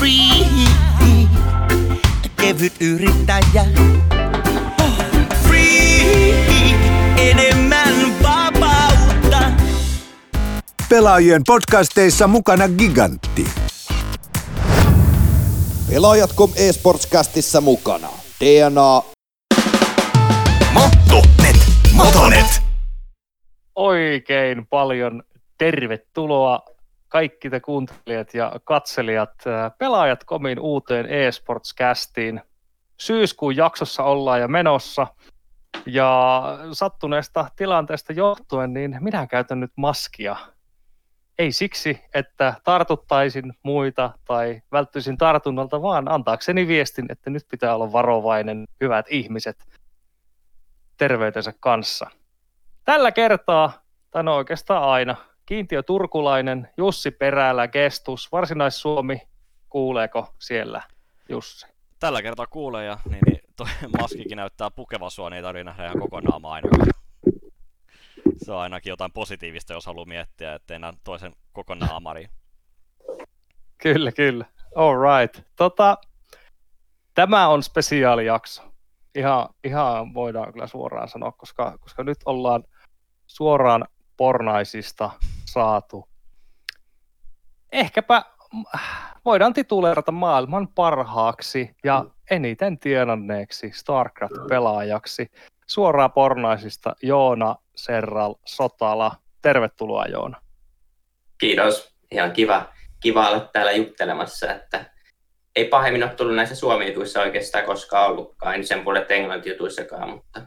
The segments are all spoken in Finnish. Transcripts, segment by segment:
free. Kevyt yrittäjä. Free. Enemmän vapautta. Pelaajien podcasteissa mukana Gigantti. Pelaajat.com eSports-castissa mukana DNA. Motonet. Oikein paljon tervetuloa kaikki te kuuntelijat ja katselijat Pelaajat.comin uuteen eSports-castiin. Syyskuun jaksossa ollaan ja menossa. Ja sattuneesta tilanteesta johtuen, niin minä käytän nyt maskia. Ei siksi, että tartuttaisin muita tai välttyisin tartunnalta, vaan antaakseni viestin, että nyt pitää olla varovainen, hyvät ihmiset, terveytensä kanssa. Tällä kertaa, tai no oikeastaan aina, kiintiö turkulainen Jussi Perälä, Kestus, Varsinais-Suomi, kuuleeko siellä Jussi? Tällä kertaa kuulee ja niin toi maskikin näyttää pukeva sua, niin ei tarvitse nähdä ihan koko naamaa ainakaan. Se on ainakin jotain positiivista, jos haluaa miettiä, ettei nähdä toisen koko naamari. Kyllä, kyllä. All right. Tämä on spesiaalijakso. Ihan voidaan kyllä suoraan sanoa, koska nyt ollaan suoraan Pornaisista saatu. Ehkäpä voidaan tituleerata maailman parhaaksi ja eniten tienanneeksi StarCraft-pelaajaksi. Suoraan Pornaisista Joona Serral Sotala. Tervetuloa Joona. Kiitos. Ihan kiva olla täällä juttelemassa, että ei pahemmin ole tullut näissä Suomi-jutuissa oikeastaan koskaan ollutkaan, en sen puolella englanti-jutuissakaan, mutta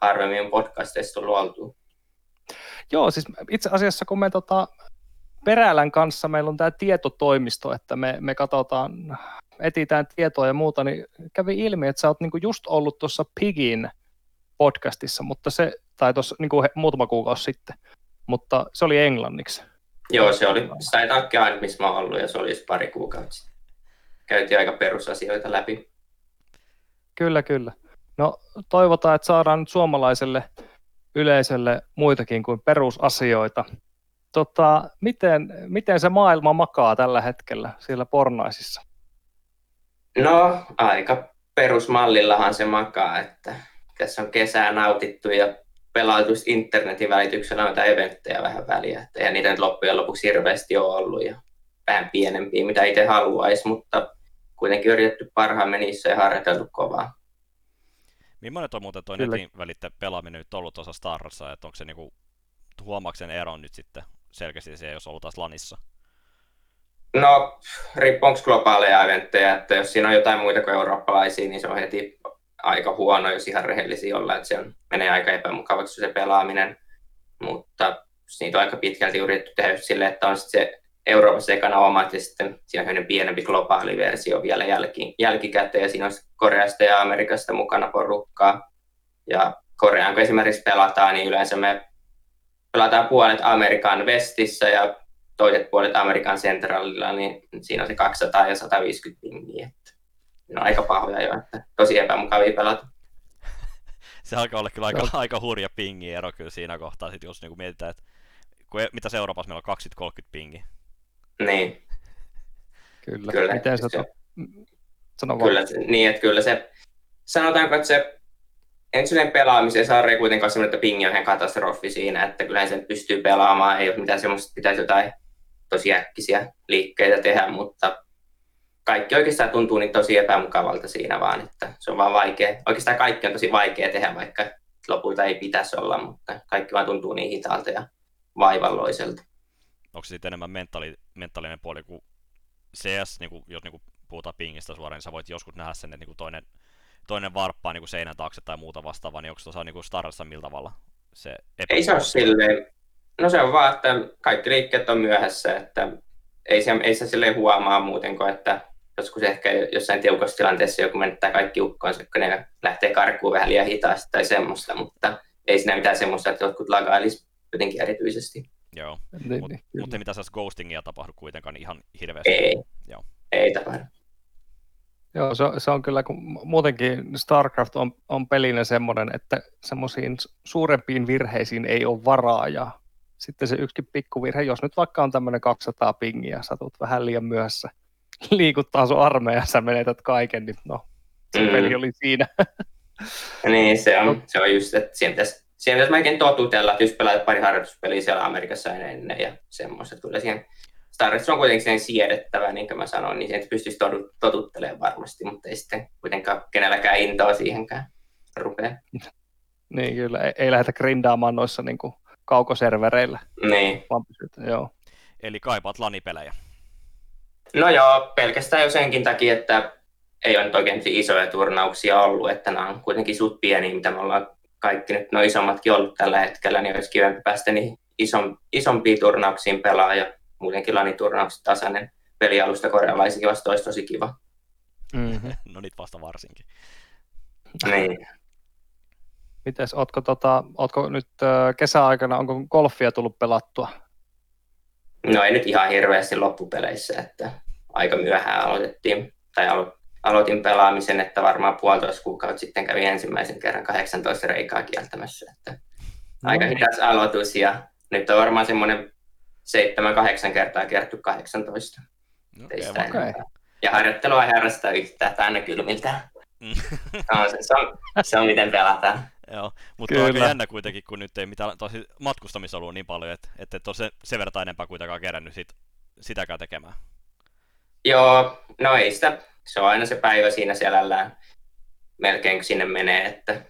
harvemmin podcasteissa tullut oltua. Joo, siis itse asiassa kun me Perälän kanssa meillä on tämä tietotoimisto, että me katsotaan, etsitään tietoa ja muuta, niin kävi ilmi, että sä oot niinku just ollut tuossa Pigin podcastissa, mutta se, tai tuossa niinku muutama kuukausi sitten, mutta se oli englanniksi. Joo, se oli, sitä ei tarkkaan aina, missä mä oon ollut, ja se oli pari kuukautta sitten. Käytiin aika perusasioita läpi. Kyllä, kyllä. No toivotaan, että saadaan nyt suomalaiselle yleisölle muitakin kuin perusasioita. Miten se maailma makaa tällä hetkellä siellä Pornaisissa? No aika perusmallillahan se makaa, että tässä on kesää nautittu ja pelattu internetin välityksellä noita eventtejä vähän väliä. Ja niitä nyt loppujen lopuksi hirveästi on ollut ja vähän pienempiä, mitä itse haluaisi, mutta kuitenkin yritetty parhaamme niissä ja harjoiteltu kovaa. Millainen on muuten tuo netin välittä pelaaminen nyt ollut tuossa Starrassa, että onko se niinku huomaaksen eron nyt sitten selkeästi se, jos oltaisiin LANissa? No, riippuu onko globaaleja eventtejä, että jos siinä on jotain muita kuin eurooppalaisia, niin se on heti aika huono, jos ihan rehellisiä ollaan, että se menee aika epämukavaksi se pelaaminen, mutta niitä on aika pitkälti yritetty tehdä silleen, että on sitten se Euroopassa ekana omat ja sitten siinä on pienempi globaali versio vielä jälkikäteen ja siinä on Koreasta ja Amerikasta mukana porukkaa. Ja Koreaan kun esimerkiksi pelataan, niin yleensä me pelataan puolet Amerikan Westissä ja toiset puolet Amerikan Centralilla, niin siinä on se 200 ja 150 pingiä. Ne on aika pahoja jo, että tosi epämukavia pelata. Se alkaa olla kyllä aika hurja pingiero kyllä siinä kohtaa, sit jos niinku mietitään, että mitä se Euroopassa meillä on 20-30 pingiä. Niin. Kyllä. Miten se sano vaan. Kyllä, niin, että kyllä se, sanotaanko, että se ensimmäinen pelaamisen sarja kuitenkaan semmoinen, että pingi on ihan katastrofi siinä, että kyllähän sen pystyy pelaamaan, ei ole mitään semmoista, pitäisi jotain tosi äkkisiä liikkeitä tehdä, mutta kaikki oikeastaan tuntuu niin tosi epämukavalta siinä vaan, että se on vaan vaikea, oikeastaan kaikki on tosi vaikea tehdä, vaikka lopulta ei pitäisi olla, mutta kaikki vaan tuntuu niin hitaalta ja vaivalloiselta. Onko se sitten enemmän mentaalinen puoli kuin CS, niin kuin, jos niin kuin puhutaan pingistä suoraan, niin sä voit joskus nähdä sen, että niin toinen varppaa niin seinän taakse tai muuta vastaavaa, niin onko tuossa niin Starissa millä tavalla se ei se ole silleen, no se on vaan, että kaikki liikkeet on myöhässä, että ei se silleen huomaa muuten kuin, että joskus ehkä jossain tiukassa tilanteessa joku menettää kaikki ukkoonsa, kun ne lähtee karkuun vähän liian hitaasti tai semmoista, mutta ei siinä mitään semmoista, että jotkut lagailisi jotenkin erityisesti. Joo, mutta mitä sellaista ghostingia tapahdu kuitenkaan niin ihan hirveästi. Ei tapahdu. Joo, se on kyllä, kun muutenkin StarCraft on pelinä semmoinen, että semmoisiin suurempiin virheisiin ei ole varaa, ja sitten se yksikin pikkuvirhe, jos nyt vaikka on tämmöinen 200 pingiä, satut vähän liian myöhässä liikuttaa sun armeija, sä menetät kaiken, niin no, se peli oli siinä. Niin, se on just, että siihen pitäisi melkein totutella, että jos pelaat pari harjoituspeliä siellä Amerikassa ennen ja semmoista, että kyllä siihen Starcraft on kuitenkin sen siedettävä, niin kuin mä sanoin, niin siihen pystyisi totuttelemaan varmasti, mutta ei sitten kuitenkaan kenelläkään intoa siihenkään rupea. Niin kyllä, ei lähdetä grindaamaan noissa niin kuin kaukoservereillä. Niin. Pysytä, joo. Eli kaipaat lanipelejä. No joo, pelkästään jo senkin takia, että ei ole nyt oikein isoja turnauksia ollut, että nämä on kuitenkin suht pieniä, mitä me ollaan kaikki nyt, no isommatkin ollut tällä hetkellä, niin olisi kivempi päästä niihin isompiin turnauksiin pelaa ja muutenkin laniturnaukset tasainen pelialusta korealaisikin vasta olisi tosi kiva. Mm-hmm. No nyt vasta varsinkin. Niin. Mites, ootko nyt kesäaikana, onko golfia tullut pelattua? No ei nyt ihan hirveästi loppupeleissä, että aika myöhään aloitettiin, tai aloitin pelaamisen, että varmaan 1,5 kuukautta sitten kävin ensimmäisen kerran 18 reikaa kieltämässä, että aika hidas aloitus ja nyt on varmaan semmoinen 7-8 kertaa kierretty 18. Okay. Ja harjoittelua ei harrasta yhtään, tai aina kylmiltään. Se on miten pelataan. Joo, mutta on aika jännä kuitenkin, kun nyt ei mitään matkustamista ollut niin paljon, että et ole sen verran enempää kuitenkaan kerännyt sitäkään tekemään. Joo, no ei sitä. Se on aina se päivä siinä selällään melkein, kun sinne menee, että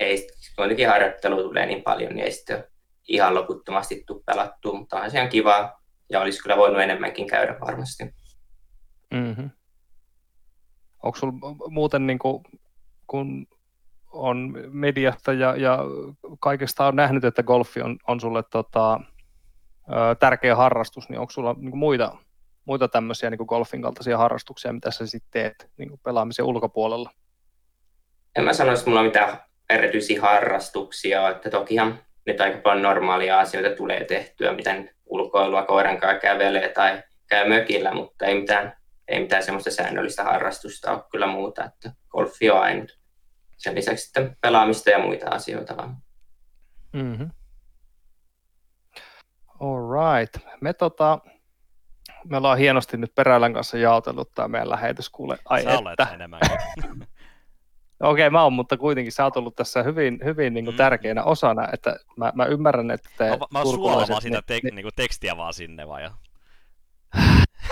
ei kuitenkin harjoittelua tulee niin paljon, niin ei sitten ihan loputtomasti tule pelattua, mutta on se ihan kivaa ja olisi kyllä voinut enemmänkin käydä varmasti. Mm-hmm. Onko sinulla muuten, niin kun on mediasta ja kaikesta on nähnyt, että golfi on sinulle tärkeä harrastus, niin onko sinulla niin muita tämmöisiä niin golfin kaltaisia harrastuksia, mitä sä sitten teet niin pelaamisen ulkopuolella? En mä sanoisi, että mulla on mitään erityisiä harrastuksia, että tokihan nyt aika paljon normaalia asioita tulee tehtyä, miten ulkoilua koiran kanssa kävelee tai käy mökillä, mutta ei mitään semmoista säännöllistä harrastusta ole kyllä muuta, että golfi on aina. Sen lisäksi sitten pelaamista ja muita asioita vaan. Mm-hmm. All right. Me ollaan hienosti nyt Peräilän kanssa jaotellut tämä meidän lähetys, kuule. Ai sä olet enemmän. Okei, mä oon, mutta kuitenkin sä oot ollut tässä hyvin niin kuin tärkeänä osana, että mä ymmärrän, että te mä oon suolamaan sitä niin tekstiä vaan sinne vaan.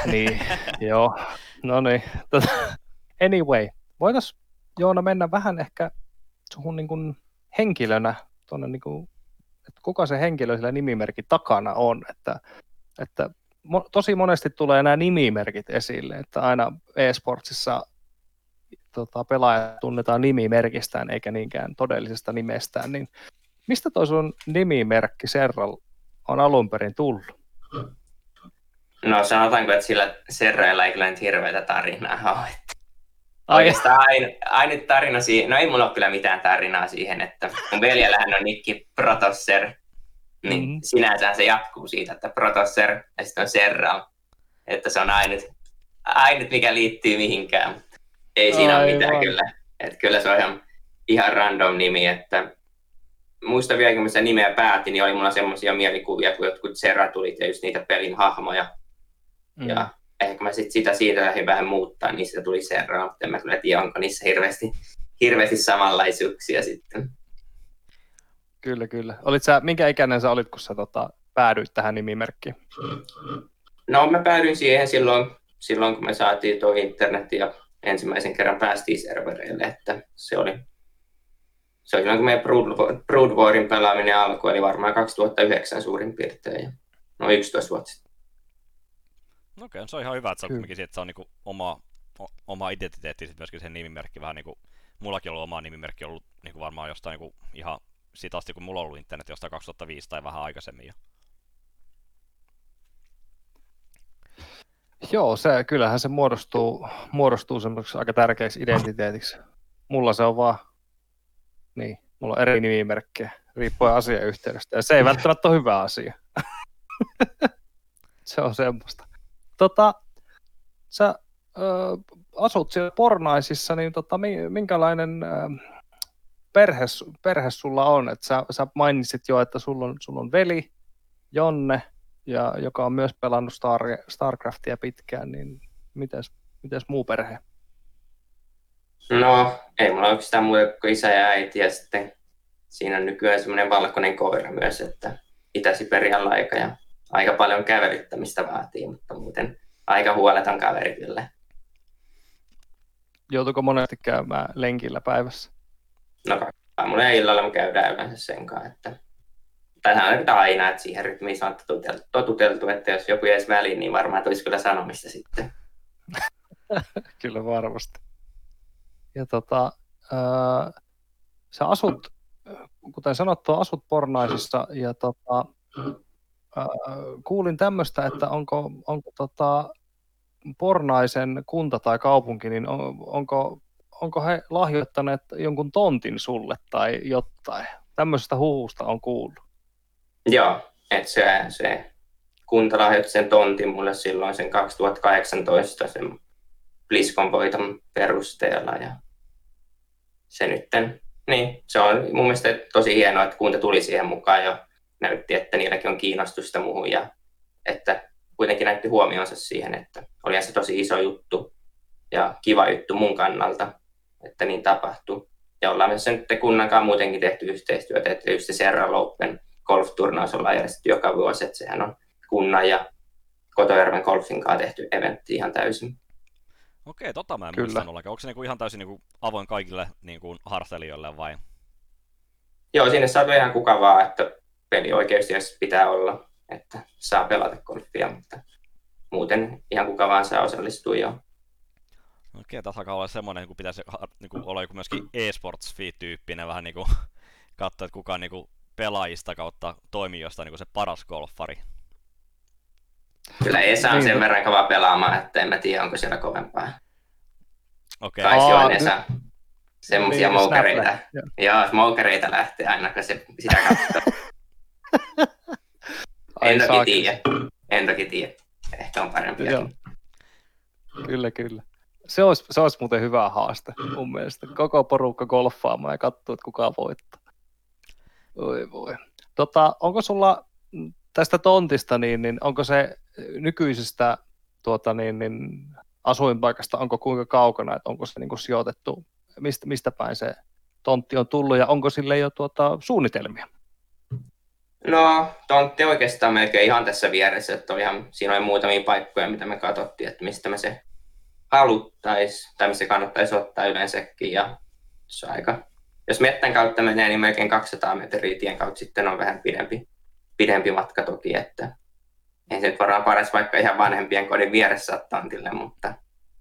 Niin, joo. No niin. Anyway, voitais Joona mennä vähän ehkä suhun niin kuin henkilönä, tuonne niin kuin, että kuka se henkilö sillä nimimerkin takana on, että tosi monesti tulee nämä nimimerkit esille, että aina e-sportsissa pelaajat tunnetaan nimimerkistään eikä niinkään todellisesta nimestään, niin mistä toi sun nimimerkki Serral on alun perin tullut? No sanotaanko, että sillä Serralla ei kyllä nyt hirveätä tarinaa ole. Oikeastaan aina tarina siihen, no ei mulla ole kyllä mitään tarinaa siihen, että mun veljellähän on nikki Protosser, niin sinänsä se jatkuu siitä, että Protosser ja sitten on Serral, että se on ainut mikä liittyy mihinkään, mutta ei siinä ole mitään kyllä, että kyllä se on ihan random nimi, että muistan vielä, kun mä sitä nimeä päätin, niin oli mulla semmoisia mielikuvia, kun jotkut seratulit ja just niitä pelin hahmoja ja ehkä mä sit siitä lähdin vähän muuttaa, niin sitä tuli Serraa, mutta en mä kyllä tiedä, onko niissä hirveästi samanlaisuuksia sitten. Kyllä. Minkä ikäinen sä olit, kun sä päädyit tähän nimimerkkiin? No mä päädyin siihen silloin kun me saatiin tuo internet ja ensimmäisen kerran päästiin servereille, että se oli silloin, kun meidän Brood Warin pelaaminen alkoi, eli varmaan 2009 suurin piirtein, ja noin 11 vuotta sitten. Okei, se on ihan hyvä, että se on kuitenkin, että se on niinku oma identiteetti, sitten myöskin sen nimimerkki vähän niinku, mullakin on ollut oma nimimerkki ollut niinku varmaan jostain niinku ihan siitä asti, kun mulla on ollut internet jostain 2005 tai vähän aikaisemmin jo. Joo, kyllähän se muodostuu semmoiseksi aika tärkeäksi identiteetiksi. Mulla se on vaan, niin, mulla on eri nimimerkkejä, riippuen asiayhteydestä, ja se ei välttämättä ole hyvä asia. Se on semmoista. Sä asut siellä Pornaisissa, niin minkälainen perhe sulla on? Et sä mainitsit jo, että sulla on veli, Jonne, ja joka on myös pelannut StarCraftia pitkään, niin mites Mites muu perhe? No, ei mulla oikeastaan muuta kuin isä ja äiti, ja sitten siinä on nykyään semmoinen valkoinen koira myös, että Itä-Siperian laika, ja aika paljon kävelyttämistä vaatii, mutta muuten aika huoleton kaveri kyllä. Joutuuko monesti käymään lenkillä päivässä? No, aamulla ja illalla me käydään yleensä sen kanssa, että tämähän on aina, että siihen rytmiin on totuteltu, että jos joku jäisi väliin, niin varmaan tulisi kyllä sanomista sitten. Kyllä varmasti. Ja sä asut, kuten sanottua, asut Pornaisissa ja kuulin tämmöistä, että onko Pornaisen kunta tai kaupunki, niin onko he lahjoittaneet jonkun tontin sulle tai jotain? Tämmöisestä huhusta on kuullut. Joo, että se kunta lahjoitti sen tontin mulle silloin sen 2018 sen Blizzcon voiton perusteella ja se nytten, niin se on mun mielestä tosi hienoa, että kunta tuli siihen mukaan jo näytti, että niilläkin on kiinnostusta muuhun ja että kuitenkin näytti huomionsa siihen, että oli se tosi iso juttu ja kiva juttu mun kannalta, että niin tapahtui. Ja ollaan myös nyt kunnankaan muutenkin tehty yhteistyötä, että just se Serral Open golf-turnaus ollaan järjestetty joka vuosi, että sehän on kunnan ja Kotojärven golfin kanssa tehty eventti ihan täysin. Okei, mä en muistanut ollenkaan. Onko se niinku ihan täysin niinku avoin kaikille niinku harrastelijoille vai? Joo, sinne saa ihan kuka vaan, että pelioikeus pitää olla, että saa pelata golfia, mutta muuten ihan kuka vaan saa osallistua jo. Okei, tässä alkaa olla semmoinen, kun pitäisi niinku olla joku myöskin e-sports-tyyppinen vähän niinku katsoa, että kuka on niinku pelaajista kautta toimijoista niinku se paras golfari. Kyllä Esa on sen verran kova pelaamaan, että en mä tiedä, onko siellä kovempaa. Okei. Taisi on Esa. Semmoisia niin, moukereita. Joo, moukereita lähtee aina, kun se sitä katsoo. En toki tiedä. Ehkä on parempi. Kyllä. Se olisi muuten hyvä haaste mun mielestä. Koko porukka golfaamaan ja katsoo, että kuka voittaa. Oi voi. Onko sulla... Tästä tontista, niin onko se nykyisestä asuinpaikasta, onko kuinka kaukana, että onko se niin kuin sijoitettu, mistä päin se tontti on tullut ja onko sille jo suunnitelmia? No tontti oikeastaan melkein ihan tässä vieressä, että siinä oli muutamia paikkoja, mitä me katsottiin, että mistä me se haluttaisiin tai mistä kannattaisi ottaa yleensäkin ja se aika. Jos mettän kautta menee, niin melkein 200 metriä tien kautta sitten on vähän pidempi matka toki, että ei se nyt varmaan paras vaikka ihan vanhempien kodin vieressä tontille, mutta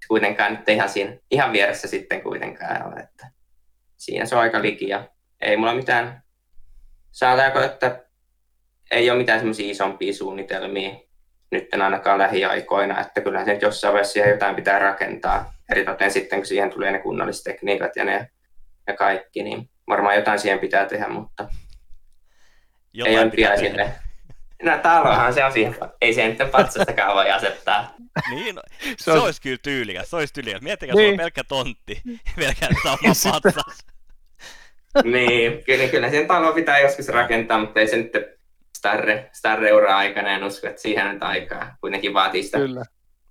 kuitenkaan nyt ihan siinä ihan vieressä sitten kuitenkaan ole, että siinä se on aika liki ja ei mulla mitään, sanotaanko, että ei ole mitään semmoisia isompia suunnitelmia nyt ainakaan lähiaikoina, että kyllähän se nyt jossain vaiheessa siihen jotain pitää rakentaa, eritoten sitten kun siihen tulee ne kunnalliset tekniikat ja ne ja kaikki, niin varmaan jotain siihen pitää tehdä, mutta jotain ei ole vielä sille. No talohan se on siihen. Ei se nyt patsastakaan voi asettaa. Niin, se olisi kyllä tyylikäs. Se olisi tyylikäs. Miettikää, niin. Se on pelkkä tontti. Pelkkä sama patsas. Niin, kyllä sen talo pitää joskus rakentaa, mutta ei se nyt starreura aikana. En usko, että siihen nyt aikaa. Kuitenkin vaatii sitä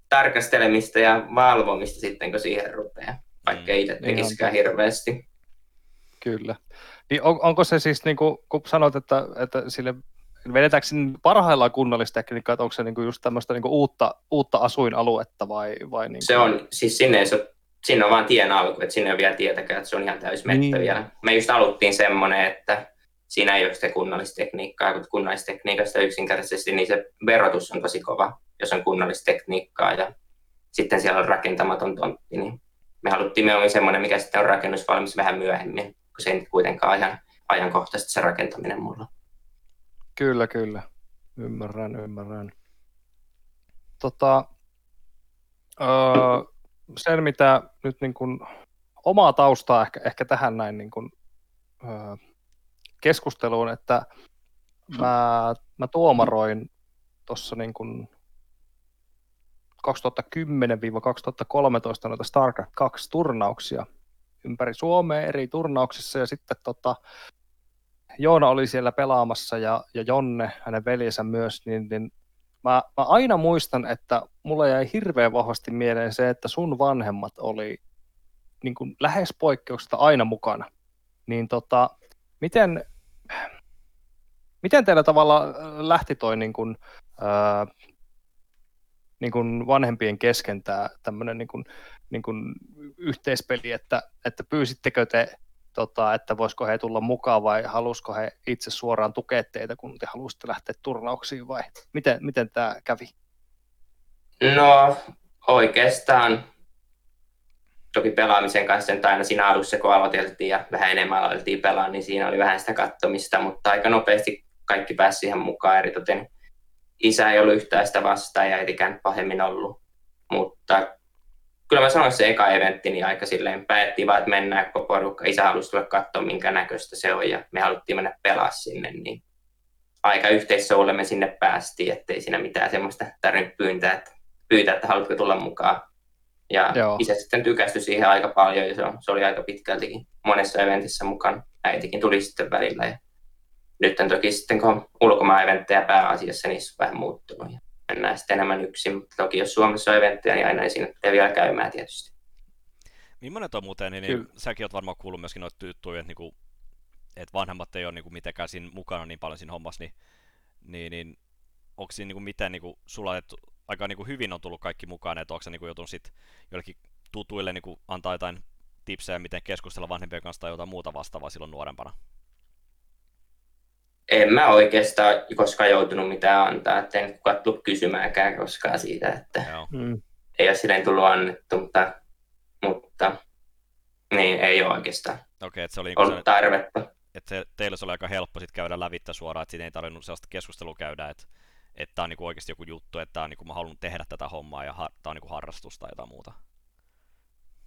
tarkastelemista ja valvomista sitten, kun siihen rupeaa. Vaikka ei itse tekisikään hirveästi. Kyllä. Niin onko se siis, niin kun sanoit, että sille vedetäänkö parhaillaan kunnallistekniikkaa, että onko se niin just tämmöistä niin uutta asuinaluetta vai niin? Se on, siis sinne on vaan tien alku, että sinne ei ole vielä tietäkään, että se on ihan täysmettä vielä. Me just aluttiin semmoinen, että siinä ei ole sitä kunnallistekniikkaa, kun kunnallistekniikasta yksinkertaisesti, niin se verotus on tosi kova, jos on kunnallistekniikkaa ja sitten siellä on rakentamaton tontti, niin me haluttiin mieluummin semmoinen, mikä sitten on rakennusvalmis vähän myöhemmin. Kun se ei nyt kuitenkaan ihan ajankohtaisesti se rakentaminen mulla. Kyllä. Ymmärrän. Sen mitä nyt niin kuin omaa taustaa ehkä tähän näin niin kuin, keskusteluun, että mä tuomaroin tuossa niin kuin 2010-2013 noita StarCraft 2 turnauksia. Ympäri Suomea eri turnauksissa ja sitten Joona oli siellä pelaamassa ja Jonne, hänen veljensä myös, niin Mä aina muistan, että mulla jäi hirveän vahvasti mieleen se, että sun vanhemmat oli niin kuin lähes poikkeuksesta aina mukana. Niin miten teillä tavallaan lähti toi niin kuin vanhempien kesken tämä tämmöinen niin kuin yhteispeli, että pyysittekö te, että voisiko he tulla mukaan vai halusiko he itse suoraan tukea teitä, kun te halusitte lähteä turnauksiin vai miten tämä kävi? No oikeastaan toki pelaamisen kanssa aina siinä alussa, kun aloiteltiin ja vähän enemmän aloiteltiin pelaa, niin siinä oli vähän sitä katsomista, mutta aika nopeasti kaikki pääsi siihen mukaan eritoten. Isä ei ollut yhtään sitä vastaan ja äitikään pahemmin ollut, mutta kyllä mä sanoin, että se eka eventti niin aika silleen päätettiin vaan, että mennään koko porukka. Isä halusi tulla katsoa, minkä näköistä se on ja me haluttiin mennä pelaa sinne, niin aika yhteissoulle me sinne päästiin, ettei siinä mitään semmoista tarvinnut pyytää, että haluatko tulla mukaan. Ja joo. Isä sitten tykästyi siihen aika paljon ja se oli aika pitkältikin monessa eventissä mukana. Äitikin tuli sitten välillä ja nyt on toki sitten, kun on ulkomaan-eventtejä pääasiassa, niissä on vähän muuttunut. Mennään sitten enemmän yksin, mutta toki jos Suomessa on eventtejä, niin aina ei siinä pitää vielä käymään tietysti. Millainen on muuten, niin säkin oot varmaan kuullut myöskin noita juttuja, että, niinku, että vanhemmat ei ole niinku mitenkään siinä mukana niin paljon siinä hommassa, niin onko siinä niinku mitään niinku, sulla, että aika niinku hyvin on tullut kaikki mukaan, että onko sä niinku joutunut sitten joillekin tutuille niinku, antaa jotain tipsejä, miten keskustella vanhempien kanssa tai jotain muuta vastaavaa silloin nuorempana? En mä oikeastaan koskaan joutunut mitään antaa, että en kukaan tullut kysymäänkään koskaan siitä, että ei ole silleen tullut annettu, mutta niin ei ole oikeastaan okay, se oli ollut tarvetta. Että se, teillä se oli aika helppo sit käydä lävittä suoraan, että siitä ei tarvinnut sellaista keskustelua käydä, että tämä on niinku oikeasti joku juttu, että tää on niinku, mä haluan tehdä tätä hommaa ja tämä on niinku harrastus tai jotain muuta.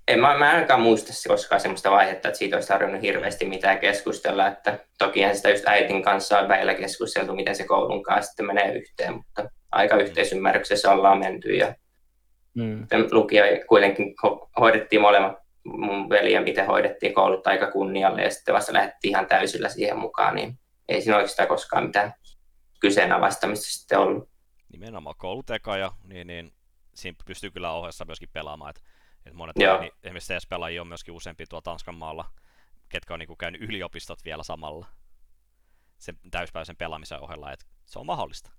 En mä ainakaan muista koskaan semmoista vaihetta, että siitä olisi tarvinnut hirveästi mitään keskustella, että tokihan sitä just äitin kanssa on välillä keskusteltu, miten se koulun kanssa sitten menee yhteen, mutta aika yhteisymmärryksessä ollaan menty ja lukio kuitenkin hoidettiin molemmat, mun veli ja miten hoidettiin koulut aika kunnialle ja sitten vasta lähdettiin ihan täysillä siihen mukaan, niin ei siinä oikeastaan koskaan mitään kyseenalaistamista sitten ollut. Nimenomaan kouluteka ja niin siinä pystyy kyllä ohjassa myöskin pelaamaan, että monet niin, esimerkiksi CS-pelaajia on myöskin useampi tuolla Tanskan maalla, ketkä on niin käynyt yliopistot vielä samalla sen täyspäiväisen pelaamisen ohella, että se on mahdollista.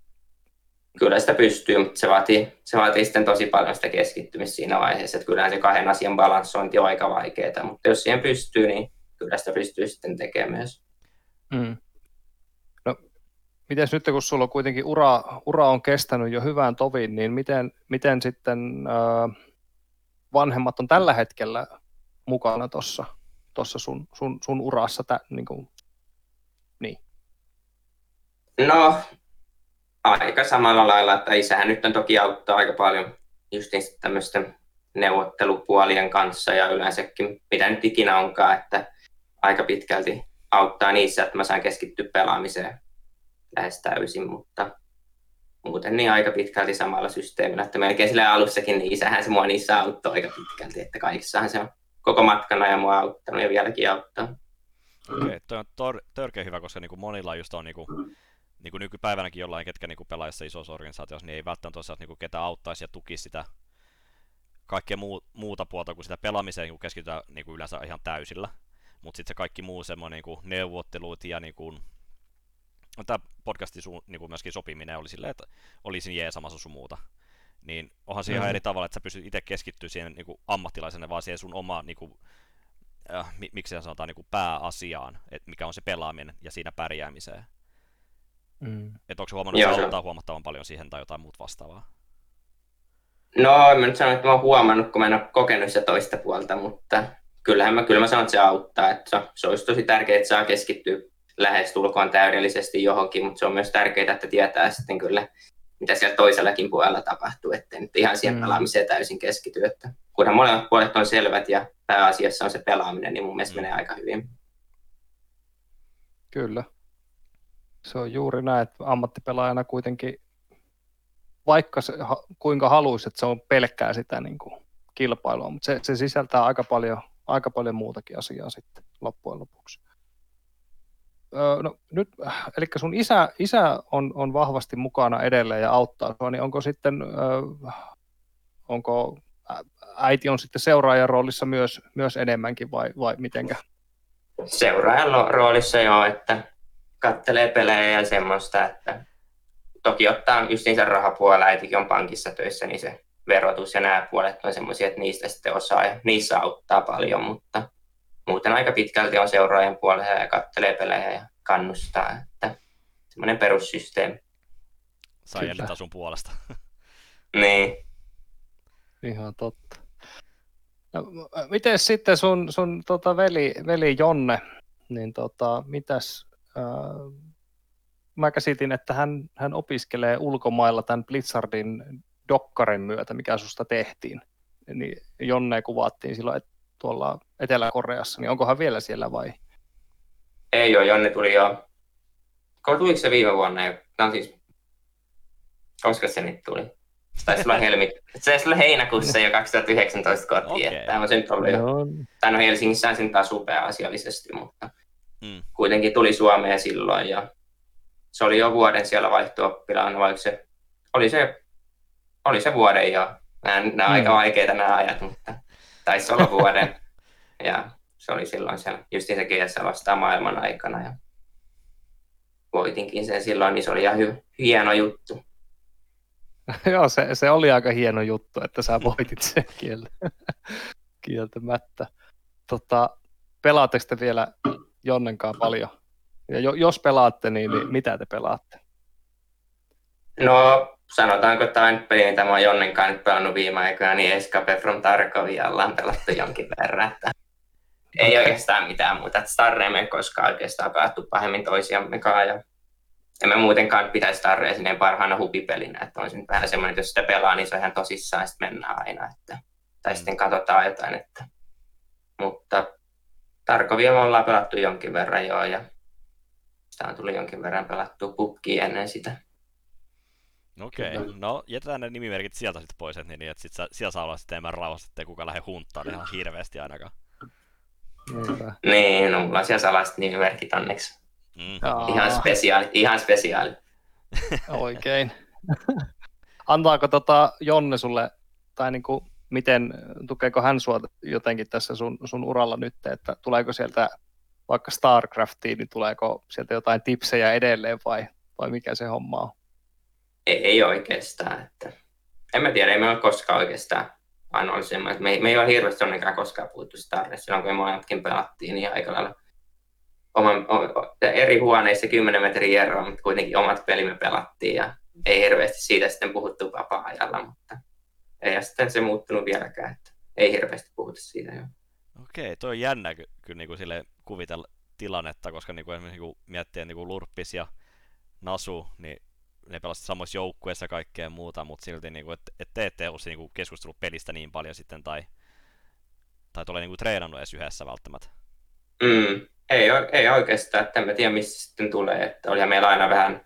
Kyllä sitä pystyy, mutta se vaatii sitten tosi paljon sitä keskittymistä siinä vaiheessa, että kyllähän se kahden asian balanssointi on aika vaikeaa, mutta jos siihen pystyy, niin kyllä sitä pystyy sitten tekemään myös. Mm. No, mites nyt, kun sulla on kuitenkin ura on kestänyt jo hyvään toviin, niin miten sitten... vanhemmat on tällä hetkellä mukana tuossa sun urassa? Niin. No, aika samalla lailla, että isähän nyt on toki auttaa aika paljon just tämmöisten neuvottelupuolien kanssa ja yleensäkin mitä nyt ikinä onkaan, että aika pitkälti auttaa niissä, että mä saan keskittyä pelaamiseen lähes täysin, mutta muuten niin aika pitkälti samalla systeemillä, että melkein sillä alussakin niin isähän se mua niissä auttoi aika pitkälti, että kaikissahan se on koko matkana ja mua auttanut ja vieläkin auttaa. Okei, toi on törkeä hyvä, koska niinku monilla just on niinku nykypäivänäkin jollain, ketkä niinku pelaajassa isossa organisaatiossa, niin ei välttämättä osaa niinku ketä auttaisi ja tukisi sitä kaikkea muuta puolta kuin sitä pelaamiseen niinku keskitytään niinku yleensä ihan täysillä, mutta sitten se kaikki muu semmoinen niinku neuvottelut ja niinku tämä podcastin niinku myöskin sopiminen oli silleen, että olisin jeesamassa sun muuta. Niin onhan se ihan eri tavalla, että sä pystyt itse keskittyä siihen niinku ammattilaisena, vaan siihen sun omaan niinku, miksi sanotaan, niinku pääasiaan, että mikä on se pelaaminen ja siinä pärjäämiseen. Mm. Että onko se huomannut, että se auttaa huomattavan paljon siihen tai jotain muut vastaavaa? No, en mä nyt sano, että mä oon huomannut, kun mä en ole kokenut sitä toista puolta, mutta kyllähän mä sanon, että se auttaa. Että se olisi tosi tärkeää, että saa keskittyä lähestulkoon täydellisesti johonkin, mutta se on myös tärkeää, että tietää sitten kyllä, mitä siellä toisellakin puolella tapahtuu, ettei nyt ihan siihen pelaamiseen täysin keskity. Että kunhan molemmat puolet on selvät ja pääasiassa on se pelaaminen, niin mun mielestä menee aika hyvin. Kyllä. Se on juuri näin, että ammattipelaajana kuitenkin, vaikka se, kuinka haluaisi, että se on pelkkää sitä niin kuin kilpailua, mutta se sisältää aika paljon muutakin asiaa sitten loppujen lopuksi. no nyt, eli sun isä on vahvasti mukana edelleen ja auttaa sua, niin onko sitten, onko äiti on sitten seuraajan roolissa myös enemmänkin vai mitenkä? Seuraajan roolissa joo, että kattelee pelejä ja semmoista, että toki ottaa just niinsä rahapuolella, äitikin on pankissa töissä, niin se verotus ja nämä puolet on semmoisia, että niistä sitten osaa ja niissä auttaa paljon, mutta muuten aika pitkälti on seuraajan puolella ja kattelee pelejä ja kannustaa, että semmoinen perussysteemi. Saa jännittää sun puolesta. Niin. Ihan totta. No, miten sitten sun veli Jonne, niin mitäs, mä käsitin, että hän opiskelee ulkomailla tämän Blizzardin dokkarin myötä, mikä susta tehtiin. Niin Jonne kuvattiin silloin tuolla Etelä-Koreassa, niin onkohan vielä siellä vai? Ei ole, Jonne tuli jo. Tuliko se viime vuonna? No siis, koska se nyt tuli? Taisi olla heinäkuussa jo 2019 kotiin, okay. Tämä on nyt ollut jo, tai no Helsingissä sen taas upea asiallisesti, mutta kuitenkin tuli Suomeen silloin ja se oli jo vuoden siellä vaihto-oppilaana, vaikka se oli se vuoden jo, nämä on aika vaikeita nämä ajat, mutta taisi olla vuoden ja se oli silloin siellä justiinsakin ESL vastaan maailman aikana ja voitinkin sen silloin, niin se oli ihan hieno juttu. Joo, se oli aika hieno juttu, että sä voitit sen kieltämättä. Pelaatteko te vielä Jonnenkaan paljon? Ja jos pelaatte, niin mitä te pelaatte? No, sanotaanko, että aina peli, mitä mä oon Jonnenkaan nyt pelannut viime aikoina, niin Escape from Tarkovia ollaan pelattu jonkin verran. Ei oikeastaan mitään muuta. Starreja me ei koskaan oikeastaan pelattu pahemmin toisiammekaan. En mä muutenkaan pitäisi starreja sinne parhaana hupipelinä, että on se nyt vähän semmoinen, että jos sitä pelaa, niin se on ihan tosissaan, sitten mennään aina, että, tai sitten katsotaan jotain, että, mutta Tarkovia me ollaan pelattu jonkin verran joo, ja sitä on tullut jonkin verran pelattua pubkia ennen sitä. Okei, okay. No jätetään ne nimimerkit sieltä sitten pois, että niin, että sit siellä saa olla sitten enemmän rauhassa, ettei kukaan lähde hunttaan ihan hirveästi ainakaan. Niinpä. Niin, no mulla on siellä salaiset nimimerkit onneksi. Ihan spesiaali. Oikein. Antaako Jonne sulle, tai niinku, miten, tukeeko hän sua jotenkin tässä sun uralla nyt, että tuleeko sieltä vaikka StarCraftiin, niin tuleeko sieltä jotain tipsejä edelleen vai mikä se homma on? Ei oikeastaan. Että. En mä tiedä, ei me ole koskaan oikeastaan vaan ollut semmoinen. Me ei ole hirveästi onnekaan koskaan puhuttu StarCraftiin, silloin kun me molemmatkin pelattiin, niin aika lailla eri huoneissa 10 metriä eroa, mutta kuitenkin omat pelimme pelattiin ja ei hirveästi siitä sitten puhuttu vapaa-ajalla, mutta ei sitten se muuttunut vieläkään, että ei hirveästi puhuta siitä. Jo. Okei, toi on jännä kyllä niinku sille kuvitella tilannetta, koska niinku esimerkiksi kun miettii niinku Lurppis ja Nasu, niin ne pelasivat samoissa joukkueissa ja kaikkea muuta, mutta silti niinku, et te ette ole niinku keskustellut pelistä niin paljon sitten tai ole niinku treenannut edes yhdessä välttämättä. Ei oikeastaan, että en mä tiedä mistä sitten tulee, että olihan meillä aina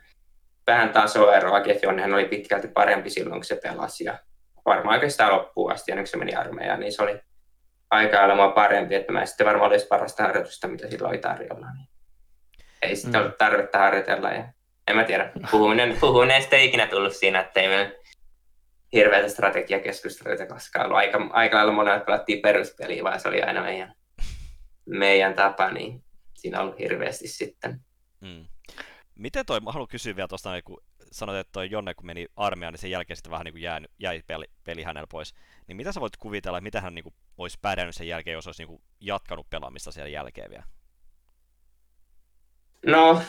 vähän tasoeroakin, että Jonnehan oli pitkälti parempi silloin, kun se pelasi ja varmaan oikeastaan loppuun asti, ennen kuin se meni armeijaan, niin se oli aika olemaan parempi, että mä sitten varmaan olisi parasta harjoitusta, mitä silloin oli tarjolla, niin ei sitten ollut tarvetta harjoitella ja en mä tiedä, puhuminen sitten ei ikinä tullut siinä, että ei meillä hirveätä strategiakeskusteluita koskaan ollut, aika lailla molemmat pelattiin peruspeliä, vaan se oli aina meidän tapa, niin siinä on ollut hirveästi sitten. Miten toi, mä haluan kysyä vielä tuosta, kun sanoit, että toi Jonne kun meni armeijaan, niin sen jälkeen sitten vähän niin kuin jäi peli hänellä pois. Niin mitä sä voit kuvitella, että mitä hän niin kuin olisi pärjännyt sen jälkeen, jos olisi niin kuin jatkanut pelaamista siellä jälkeen vielä? No,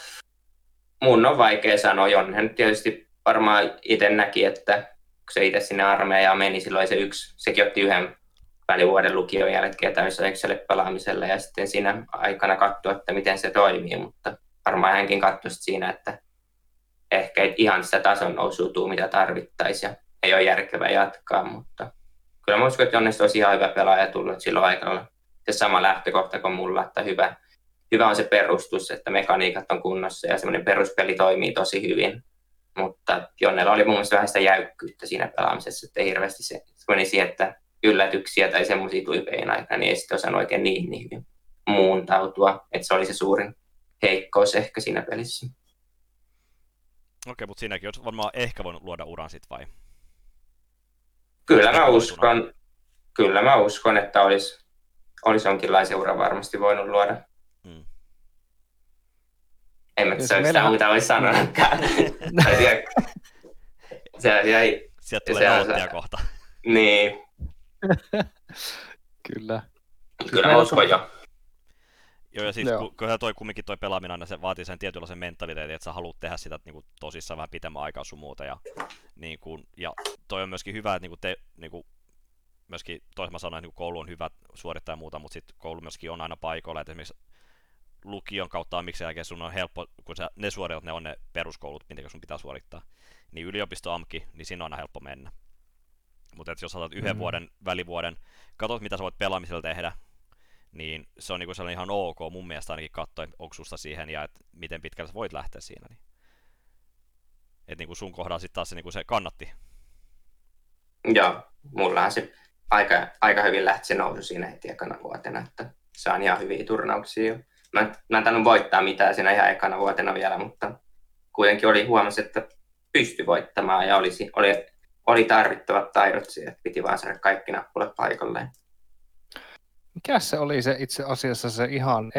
mun on vaikea sanoa. Jonnehän nyt tietysti varmaan itse näki, että kun se itse sinne armeijaan meni, silloin sekin otti yhden välivuoden lukion jälkeen täysäykselle pelaamiselle ja sitten siinä aikana katsoa, että miten se toimii, mutta varmaan hänkin katsoi siinä, että ehkä ei ihan sitä tason nousuutuu, mitä tarvittaisiin. Ei ole järkevää jatkaa, mutta kyllä mä uskon, että Jonnesta olisi ihan hyvä pelaaja tullut silloin aikana. Se sama lähtökohta kuin mulla, että hyvä on se perustus, että mekaniikat on kunnossa ja semmoinen peruspeli toimii tosi hyvin. Mutta Jonnella oli mun mielestä vähän sitä jäykkyyttä siinä pelaamisessa, että ei hirveästi se meni siihen, että yllätyksiä tai semmoisia tuipeina aikana, niin ei sitten osannut oikein niin hyvin muuntautua, että se oli se suurin heikkous ehkä siinä pelissä. Okei, mutta siinäkin olisi varmaan ehkä voinut luoda uran sit vai? Kyllä mä uskon, että olisi jonkinlaisen uran varmasti voinut luoda. Hmm. En mä tiedä, mitä muuta olisi sanonutkaan. Sieltä tulee nauttia kohta. Niin. Kyllä mä uskon jo. Joo, ja siis kyllähän toi pelaaminen aina se vaatii sen tietynlaisen mentaliteetin, että sä haluat tehdä sitä niinku tosissaan vähän pitemmän aikaa sun muuta. Ja toi on myöskin hyvä, että myöskin toisaalta mä sanoin, että niinku koulu on hyvä suorittaa ja muuta, mutta sitten koulu myöskin on aina paikoilla, että esimerkiksi lukion kautta amiksen jälkeen sun on helppo, kun sä ne suoritat, ne on ne peruskoulut, mitkä sun pitää suorittaa. Niin yliopisto-amki, niin siinä on aina helppo mennä. Mutta jos otat yhden vuoden, välivuoden, katsot mitä sä voit pelaamisella tehdä, niin se on niinku sellainen ihan ok mun mielestä ainakin katsoa, että onko susta siihen ja että miten pitkälle sä voit lähteä siinä. Niin. Että niinku sun kohdalla sitten taas se, niinku se kannatti. Joo, mullahan se aika hyvin lähti se nousu siinä heti ekana vuotena, että se on ihan hyviä turnauksia jo. Mä en tainnut voittaa mitään siinä ihan ekana vuotena vielä, mutta kuitenkin oli huomasi, että pystyi voittamaan ja oli tarvittavat taidot siihen, että piti vaan saada kaikki nappulat paikalleen. Mikä se oli se itse asiassa se ihan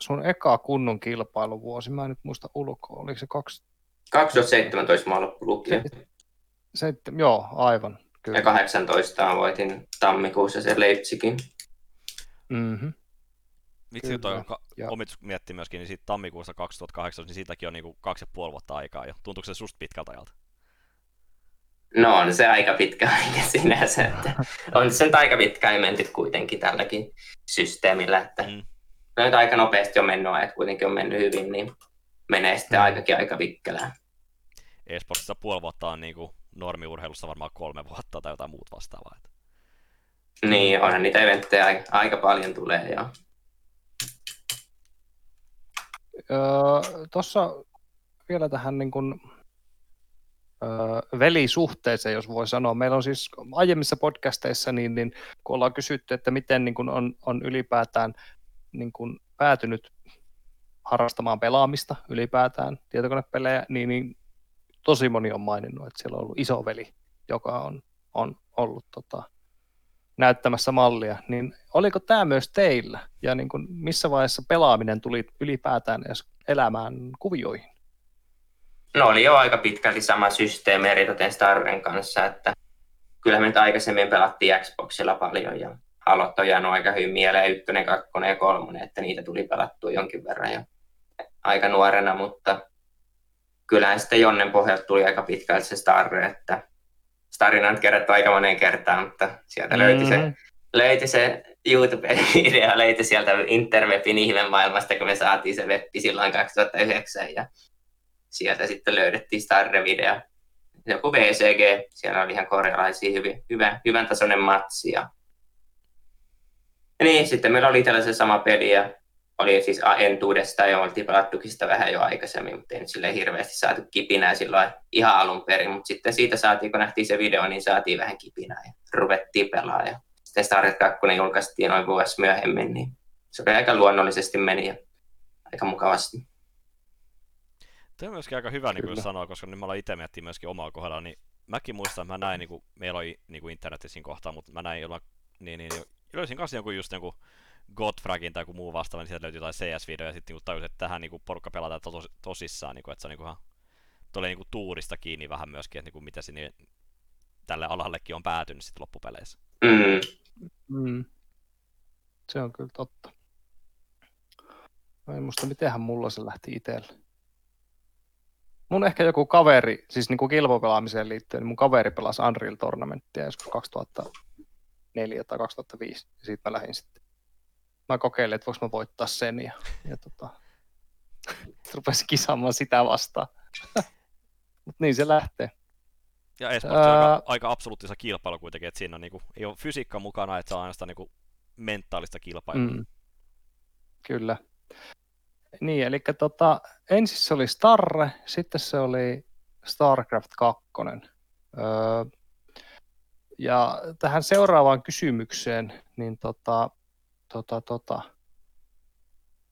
sun eka kunnon kilpailuvuosi? Mä en nyt muista ulkoa, oliko se 2017 mä olin lukio. Joo, aivan. Kyllä. Ja 2018 voitin tammikuussa sen Leipzigin. Mhm. Miksi toi omitus mietti myöskin, niin siitä tammikuusta 2018, niin siitäkin on niinku 2,5 vuotta aikaa jo. Tuntuuko se susta pitkältä ajalta? No on se aika pitkä aika sinänsä. On se aika pitkä mennyt kuitenkin tälläkin systeemillä. Että nyt aika nopeasti on mennyt, että kuitenkin on mennyt hyvin, niin menee sitten aikakin aika vikkelään. Esportsissa 0,5 vuotta on niinku normiurheilussa varmaan 3 vuotta tai jotain muut vastaavaa. Niin, onhan niitä eventtejä aika paljon tulee joo. Tuossa vielä tähän niin kuin, velisuhteeseen, jos voi sanoa. Meillä on siis aiemmissa podcasteissa, niin kun ollaan kysytty, että miten niin kuin on ylipäätään niin kuin päätynyt harrastamaan pelaamista ylipäätään tietokonepelejä, niin tosi moni on maininnut, että siellä on ollut isoveli, joka on ollut näyttämässä mallia, niin oliko tämä myös teillä? Ja niin kuin missä vaiheessa pelaaminen tuli ylipäätään edes elämään kuvioihin? No oli jo aika pitkälti sama systeemi eritoten Starren kanssa, että kyllähän me nyt aikaisemmin pelattiin Xboxilla paljon ja Halot on jäänyt aika hyvin mieleen, 1, 2 ja 3, että niitä tuli pelattua jonkin verran ja aika nuorena, mutta kyllähän sitten Jonnen pohjalta tuli aika pitkälti se Starre, että Starina on kerätty aika moneen kertaan, mutta sieltä löyti se YouTube-video, löyti sieltä interwebin ihmemaailmasta, kun me saatiin se webbi silloin 2009 ja sieltä sitten löydettiin Starre-video. Joku VCG, siellä oli ihan korealaisia hyvän tasoinen matsi. Ja niin, sitten meillä oli tällainen sama peli ja oli siis entuudesta ja oltiin pelattukin sitä vähän jo aikaisemmin, mutta ei nyt silleen hirveästi saatu kipinää silloin ihan alun perin, mutta sitten siitä saatiin, kun nähtiin se video, niin saatiin vähän kipinää ja ruvettiin pelaamaan. Ja sitten StarCraft 2 julkaistiin noin vuosi myöhemmin, niin se aika luonnollisesti meni ja aika mukavasti. Tämä on myöskin aika hyvä niin sanoa, koska nyt me ollaan itse miettiä myöskin omaa kohdalla, niin mäkin muistan, että mä näin, niin kuin, meillä oli niin internetin siinä kohtaa, mutta mä näin jollain, niin löysin kanssa jonkun Godfragin tai joku muu vastaava, niin sieltä löytyy jotain CS-videoja ja sitten niinku tajusin, että tähän niinku porukka pelataan tosissaan, niinku, että se on niinku ihan tolleen niinku tuurista kiinni vähän myöskin, että niinku mitä sinne tälle alallekin on päätynyt sitten loppupeleissä. Mm. Se on kyllä totta. Mä en muista, mitenhän mulla se lähti itsellä. Mun ehkä joku kaveri, siis niinku kilpapelaamiseen liittyen, niin mun kaveri pelasi Unreal Tournamenttia joskus 2004 tai 2005 ja siitä mä lähdin sitten. Mä kokeilin, että voinko mä voittaa sen ja rupesin kisaamaan sitä vastaan. Mutta niin se lähtee. Ja esports on aika absoluuttisa kilpailu kuitenkin, että siinä on niinku, ei ole fysiikka mukana, että se on aina sitä niinku mentaalista kilpailua. Mm. Kyllä. Niin, eli ensin se oli Starre, sitten se oli StarCraft 2. Ja tähän seuraavaan kysymykseen, niin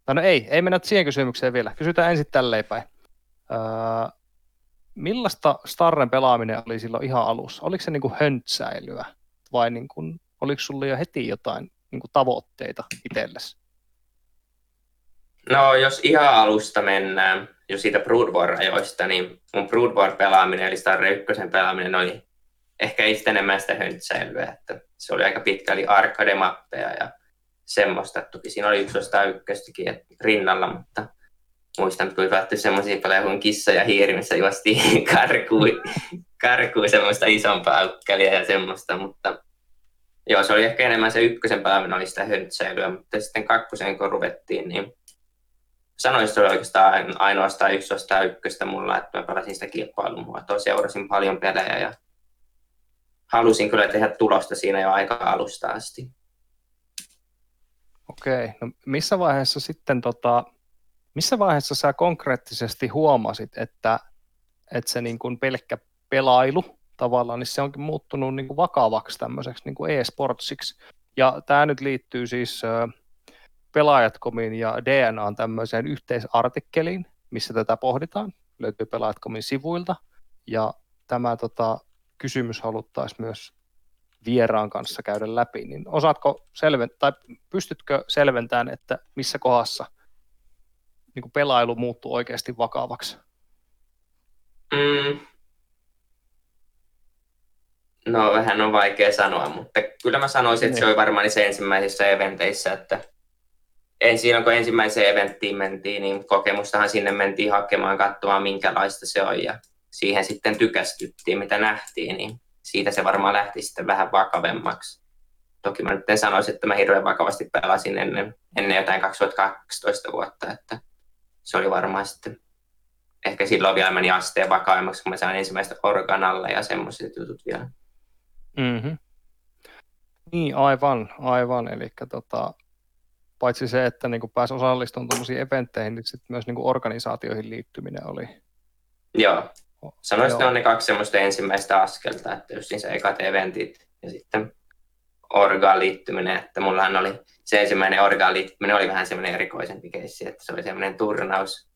Tai no ei mennä siihen kysymykseen vielä. Kysytään ensin tälleen päin. Millaista Starren pelaaminen oli silloin ihan alussa? Oliko se niin kuin höntsäilyä vai niin kuin, oliko sulla jo heti jotain niin kuin tavoitteita itsellesi? No jos ihan alusta mennään, jo siitä Brood War-rajoista, niin mun Brood War-pelaaminen eli Starren ykkösen pelaaminen oli ehkä itse enemmän sitä höntsäilyä, että se oli aika pitkäli arcade-mappeja ja semmoista. Toki siinä oli 101 rinnalla, mutta muistan, että tuli päätty semmoisia paljon kuin kissa ja hiiri, missä juostiin karkuun semmoista isompaa aukkalia ja semmoista, mutta joo, se oli ehkä enemmän se ykkösen pelaaminen oli sitä höntsäilyä, mutta sitten kakkoseen kun ruvettiin, niin sanoin, että se oli oikeastaan ainoastaan 101 mulla, että mä pelasin sitä kilpailumuotoa, seurasin paljon pelejä ja halusin kyllä tehdä tulosta siinä jo aika alusta asti. Okei, no missä vaiheessa sitten missä vaiheessa sä konkreettisesti huomasit, että se niin kuin pelkkä pelailu tavallaan, niin se onkin muuttunut niin kuin vakavaksi tämmöiseksi niin kuin e-sportsiksi. Ja tämä nyt liittyy siis pelaajat.comin ja DNAn tämmöiseen yhteisartikkeliin, missä tätä pohditaan. Löytyy pelaajat.comin sivuilta. Ja tämä kysymys haluttaisiin myös vieraan kanssa käydä läpi. Niin osaatko tai pystytkö selventämään, että missä kohdassa niin kuin pelailu muuttuu oikeasti vakavaksi? No vähän on vaikea sanoa, mutta kyllä mä sanoisin, että se oli varmaan niissä ensimmäisissä eventeissä, että silloin kun ensimmäiseen eventtiin mentiin, niin kokemustahan sinne mentiin hakemaan, katsomaan minkälaista se on ja siihen sitten tykästyttiin, mitä nähtiin, niin siitä se varmaan lähti sitten vähän vakavemmaksi. Toki mä nyt en sanoisin, että mä hirveän vakavasti pelasin ennen jotain 2012 vuotta, että se oli varmaan sitten, ehkä silloin vielä meni asteen vakavemmaksi, kun mä sain ensimmäistä organalle ja semmoiset jutut vielä. Mm-hmm. Niin, aivan. Eli paitsi se, että niin pääsi osallistumaan tuollaisiin eventteihin, niin sitten myös niin organisaatioihin liittyminen oli. Joo. Sanoisin, että on ne kaksi semmoista ensimmäistä askelta, että just niissä ekat eventit ja sitten orgaan liittyminen, että mullahan oli se ensimmäinen orgaan liittyminen oli vähän semmoinen erikoisempi keissi, että se oli semmoinen turnaus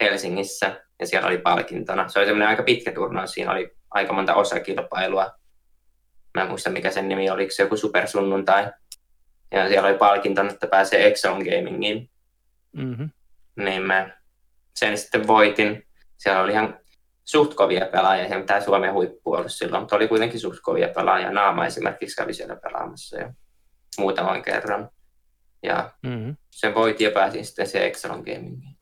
Helsingissä ja siellä oli palkintona. Se oli semmoinen aika pitkä turnaus, siinä oli aika monta osakilpailua. Mä en muista mikä sen nimi oli, oliko se joku supersunnuntai. Ja siellä oli palkintona, että pääsee Excelon Gamingiin. Mm-hmm. Niin mä sen sitten voitin. Siellä oli ihan suht kovia pelaajia, ei mitään Suomen huippua ollut silloin, mutta oli kuitenkin suht kovia pelaajia. Naama esimerkiksi kävi siellä pelaamassa jo muutaman kerran. Ja sen voitin ja pääsin sitten se Excelon Gamingiin.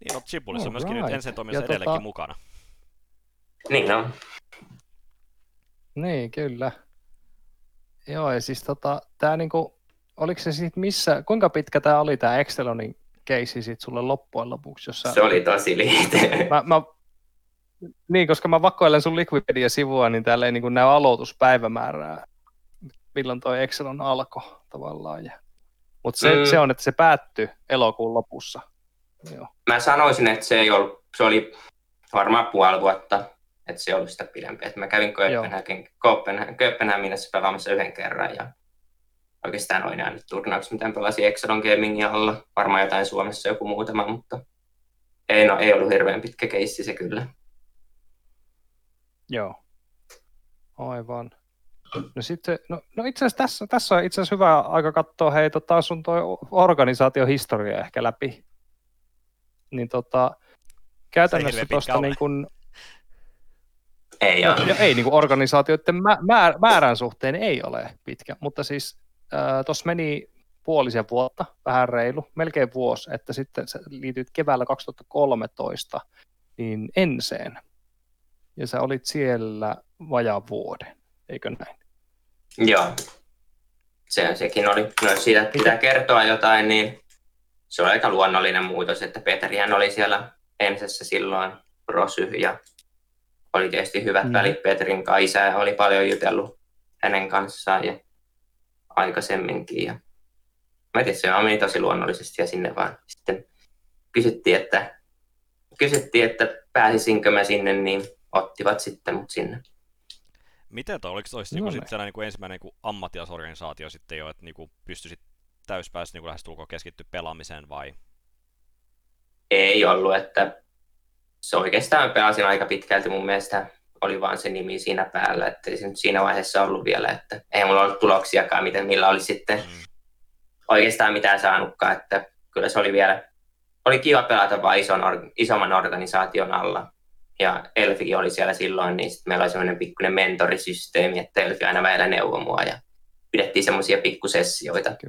Niin olet Sipulissa myöskin nyt ensin toimissa edelleenkin mukana. Niin on. Niin, kyllä. Joo, ja siis tää niinku, oliko se sit missä, kuinka pitkä tää oli tää Excelonin keissi sit sulle loppujen lopuksi? Jos sä... Se oli tosi liite. Niin, koska mä vakoilen sun Liquipedia-sivua, niin täällä ei niinku näy aloituspäivämäärää, milloin toi Excelon alkoi tavallaan. Ja... Mutta se on, että se päättyi elokuun lopussa. Joo. Mä sanoisin, että se oli varmaan puoli vuotta, että se ei ollut sitä pidempi. Et mä kävin Kööpenhaminassa pelaamassa yhden kerran ja oikeastaan olin aina turnauksia, mitä pelasin Excelon Gamingin alla. Varmaan jotain Suomessa joku muutama, mutta ei ollut hirveän pitkä keissi se kyllä. Joo, aivan. No sitten, no itse asiassa tässä on itse asiassa hyvä aika katsoa hei sun toi organisaatiohistoria ehkä läpi. Niin käytännössä tuosta niin kuin... Ei niin kuin organisaatioiden määrän suhteen ei ole pitkä, mutta siis tuossa meni puolisen vuotta, vähän reilu, melkein vuosi, että sitten sä liityit keväällä 2013 niin ENCEen ja sä olit siellä vajaan vuoden, eikö näin? Joo, sekin oli. No jos siitä pitää kertoa jotain, niin se oli aika luonnollinen muutos, että Petrihän oli siellä ENCEssä silloin prosy ja oli tietysti hyvät välit Petrin kanssa ja oli paljon jutellut hänen kanssaan ja aikaisemminkin. Ja mä tietysti se meni tosi luonnollisesti ja sinne vaan sitten kysyttiin, että pääsisinkö mä sinne, niin ottivat sitten mut sinne. Miten toi? Oliko se ensimmäinen ammattilaisorganisaatio sitten jo, että pystyisit täyspäis niin lähestulkoon keskitty pelaamiseen vai? Ei ollut, että se oikeastaan pelasin aika pitkälti mun mielestä. Oli vaan se nimi siinä päällä, että ei se nyt siinä vaiheessa ollut vielä, että ei mulla ollut tuloksiakaan, millä oli sitten oikeastaan mitään saanutkaan, että kyllä se oli vielä, oli kiva pelata vaan isomman organisaation alla, ja Elfikin oli siellä silloin, niin sitten meillä oli semmoinen pikkuinen mentorisysteemi, että Elfi aina välillä neuvoi mua, ja pidettiin semmoisia pikkusessioita, että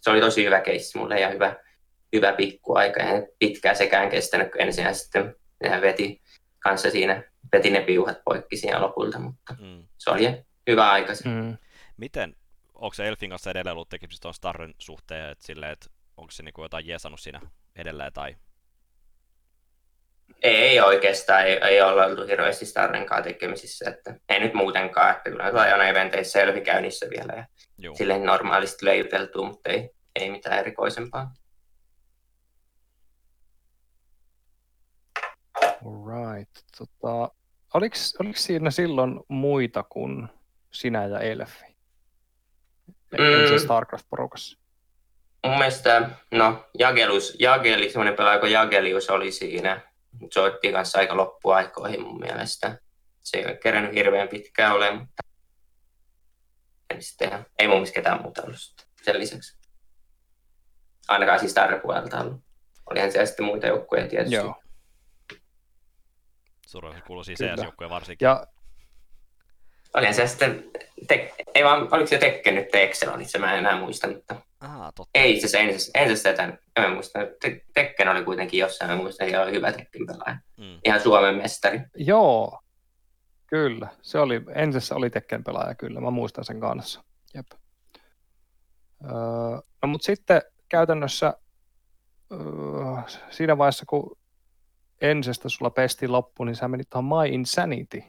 se oli tosi hyvä keissi mulle, ja hyvä pikkuaika, ja pitkään sekään kestänyt, kun ensin sitten veti kanssa siinä, veti ne piuhat poikki siinä lopulta, mutta se oli hyvä aika. Miten, onko se Elfin kanssa edelleen ollut tekemistä tuon Starren suhteen, että onko se niinku jotain jeesannut siinä edelleen tai? Ei oikeastaan, ei olla ollut hirveästi Starrenkaan tekemisissä, että ei nyt muutenkaan, että kyllä on aina eventeissä Elfi käynnissä vielä ja silleen normaalisti tulee juteltua, mutta ei mitään erikoisempaa. Alright. Oliko siinä silloin muita kuin sinä ja Elfi? Ensin StarCraft-porukassa. Mun mielestä, Jagelius, semmoinen pelaaja kuin Jagelius oli siinä. Se otti kanssa aika loppuaikoihin mun mielestä. Se ei kerännyt hirveän pitkään ole, mutta ei mun mielestä ketään muuta ollut sen lisäksi. Ainakaan siis Star-puolelta ollut. Olihan siellä sitten muita joukkueja tietysti. Joo. Suurin kuului siis CS-joukkuja varsinkin. Ja olihan se sitten, oliko se Tekken nyt Excelonissa, mä en enää muista, mutta ei itse asiassa en muista, Tekken oli kuitenkin jossain, mä muistan, ja oli hyvä Tekken pelaaja, ihan Suomen mestari. Joo, kyllä, se oli, ensin oli Tekken pelaaja kyllä, mä muistan sen kanssa, jep. No mut sitten käytännössä siinä vaiheessa, kun ensestä sulla pesti loppu, niin sä menit tuohon mYinsanity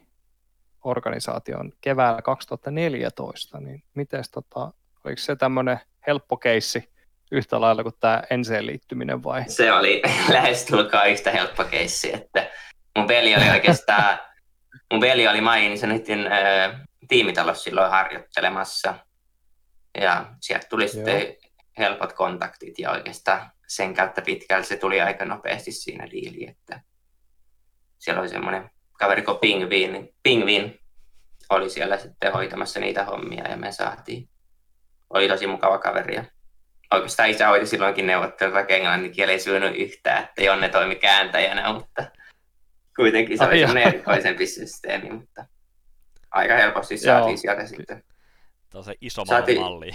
organisaation keväällä 2014, niin mites oliko se tämmönen helppo keissi yhtä lailla kuin tämä ENCEen liittyminen vai? Se oli lähestulkoon yhtä helppo keissi, että mun peli oli oikeastaan, mYinsanityn tiimitalossa silloin harjoittelemassa ja sieltä tuli sitten helpot kontaktit ja oikeastaan sen kautta pitkälle se tuli aika nopeasti siinä diiliin, että siellä oli semmoinen kaveri kuin Pingvin oli siellä sitten hoitamassa niitä hommia ja me saatiin. Oli tosi mukava kaveri ja oikeastaan isä hoiti silloinkin neuvottelut, vaikka englannin kieli ei syynyt yhtään, että Jonne toimi kääntäjänä, mutta kuitenkin se oli semmoinen erikoisempi systeemi, mutta aika helposti saatiin sieltä sitten. Tämä on se iso malli.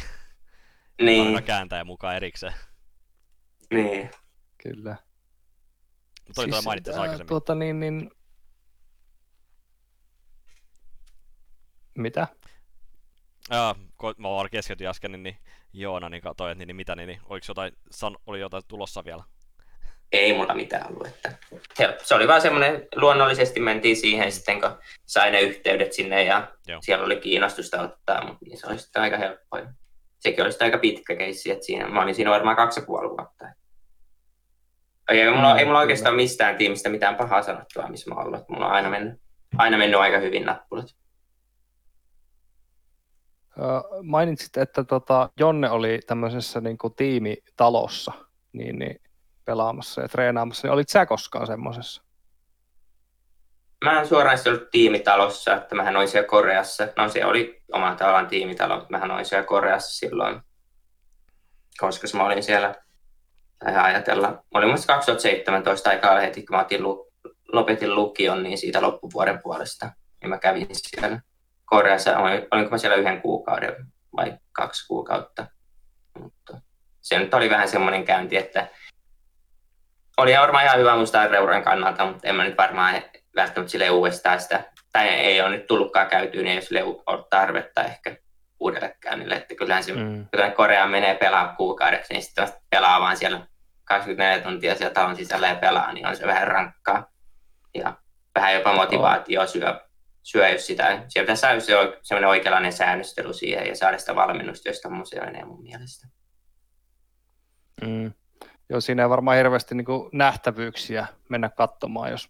Niin. Aina kääntäjä mukaan erikseen. Niin. Kyllä. Toi siis, mainittaisi aikaisemmin. Mitä? Mä vaan keskeytin äsken, niin Joona niin katsoi, että oliko jotain tulossa vielä? Ei mulla mitään ollut. Että se oli vaan semmoinen, luonnollisesti mentiin siihen sitten, kun sai ne yhteydet sinne ja siellä oli kiinnostusta ottaa, mutta niin se oli sitten aika helppoa. Sekin oli sitten aika pitkä keissi, että mä olin siinä varmaan 2,5 vuotta. Ei mulla oikeastaan mistään tiimistä mitään pahaa sanottua, missä mä oon ollut. Mulla on aina mennyt aika hyvin nappulat. Mainitsit, että Jonne oli tämmöisessä niin kuin tiimitalossa niin pelaamassa ja treenaamassa, niin olit sä koskaan semmoisessa? Mä en suoraan ollut tiimitalossa, että mähän olin siellä Koreassa. No se oli oman tavallaan tiimitalo, mutta mähän olin siellä Koreassa silloin, koska mä olin siellä, mä olin muista 2017 aikaa heti, kun mä lopetin lukion, niin siitä loppuvuoden puolesta, niin mä kävin siellä Koreassa, olinko mä siellä 1 kuukauden vai 2 kuukautta, mutta se nyt oli vähän semmoinen käynti, että oli varmaan ihan hyvä muistaa reuran kannalta, mutta en mä nyt varmaan välttämättä silleen uudestaan sitä, tai ei ole nyt tullutkaan käytyyn, ei ole silleen ollut tarvetta ehkä uudelle käynnille, että kyllähän se, kun Koreaan menee pelaa kuukaudeksi, niin sitten pelaa vaan siellä 24 tuntia siellä talon sisällä ja pelaa, niin on se vähän rankkaa ja vähän jopa motivaatio syö, jos sitä. Siellä pitäisi saada semmoinen oikeanlainen säännöstely siihen ja saada sitä valmennusta, jos tommoisia menee mun mielestä. Joo, siinä ei varmaan hirveästi niin kuin nähtävyyksiä mennä katsomaan, jos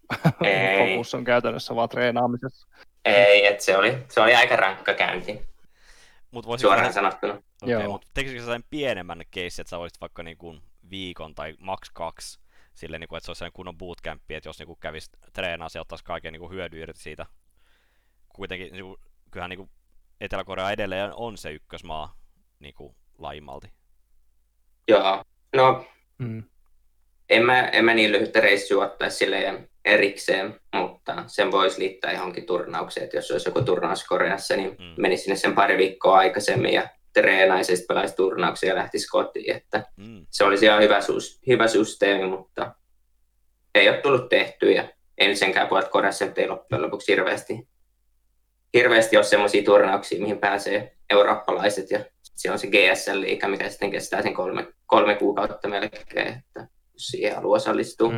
fokus on käytännössä vaan treenaamisessa. Ei, että se oli aika rankka käynti. Suoraan sanottuna. Okei, mutta tekisikö sä sen pienemmän keissin, että sä voisit vaikka niin kuin viikon tai maks 2 silleen, niin kuin, että se olisi sellainen kunnon bootcampi, että jos niin kuin kävisi treenaa, se ottaisi kaiken niin kuin hyödy irti siitä. Kuitenkin, niin kuin, kyllähän niin kuin Etelä-Korea edelleen on se ykkösmaa niin kuin laimalti. Joo, no en mä niin lyhyttä reissua ottaisi silleen erikseen, mutta sen voisi liittää johonkin turnaukseen, että jos olisi joku turnaus Koreassa, niin menisi sinne sen pari viikkoa aikaisemmin ja treenaisi ja sitten pelaisi turnauksia ja lähtisi kotiin, että se olisi ihan hyvä systeemi, mutta ei ole tullut tehtyä ja ei senkään puolelta Koreassa, että ei loppujen lopuksi hirveästi ole semmoisia turnauksia, mihin pääsee eurooppalaiset ja se on se GSL-liiga, mikä sitten kestää sen kolme kuukautta melkein, että siihen haluaa osallistua.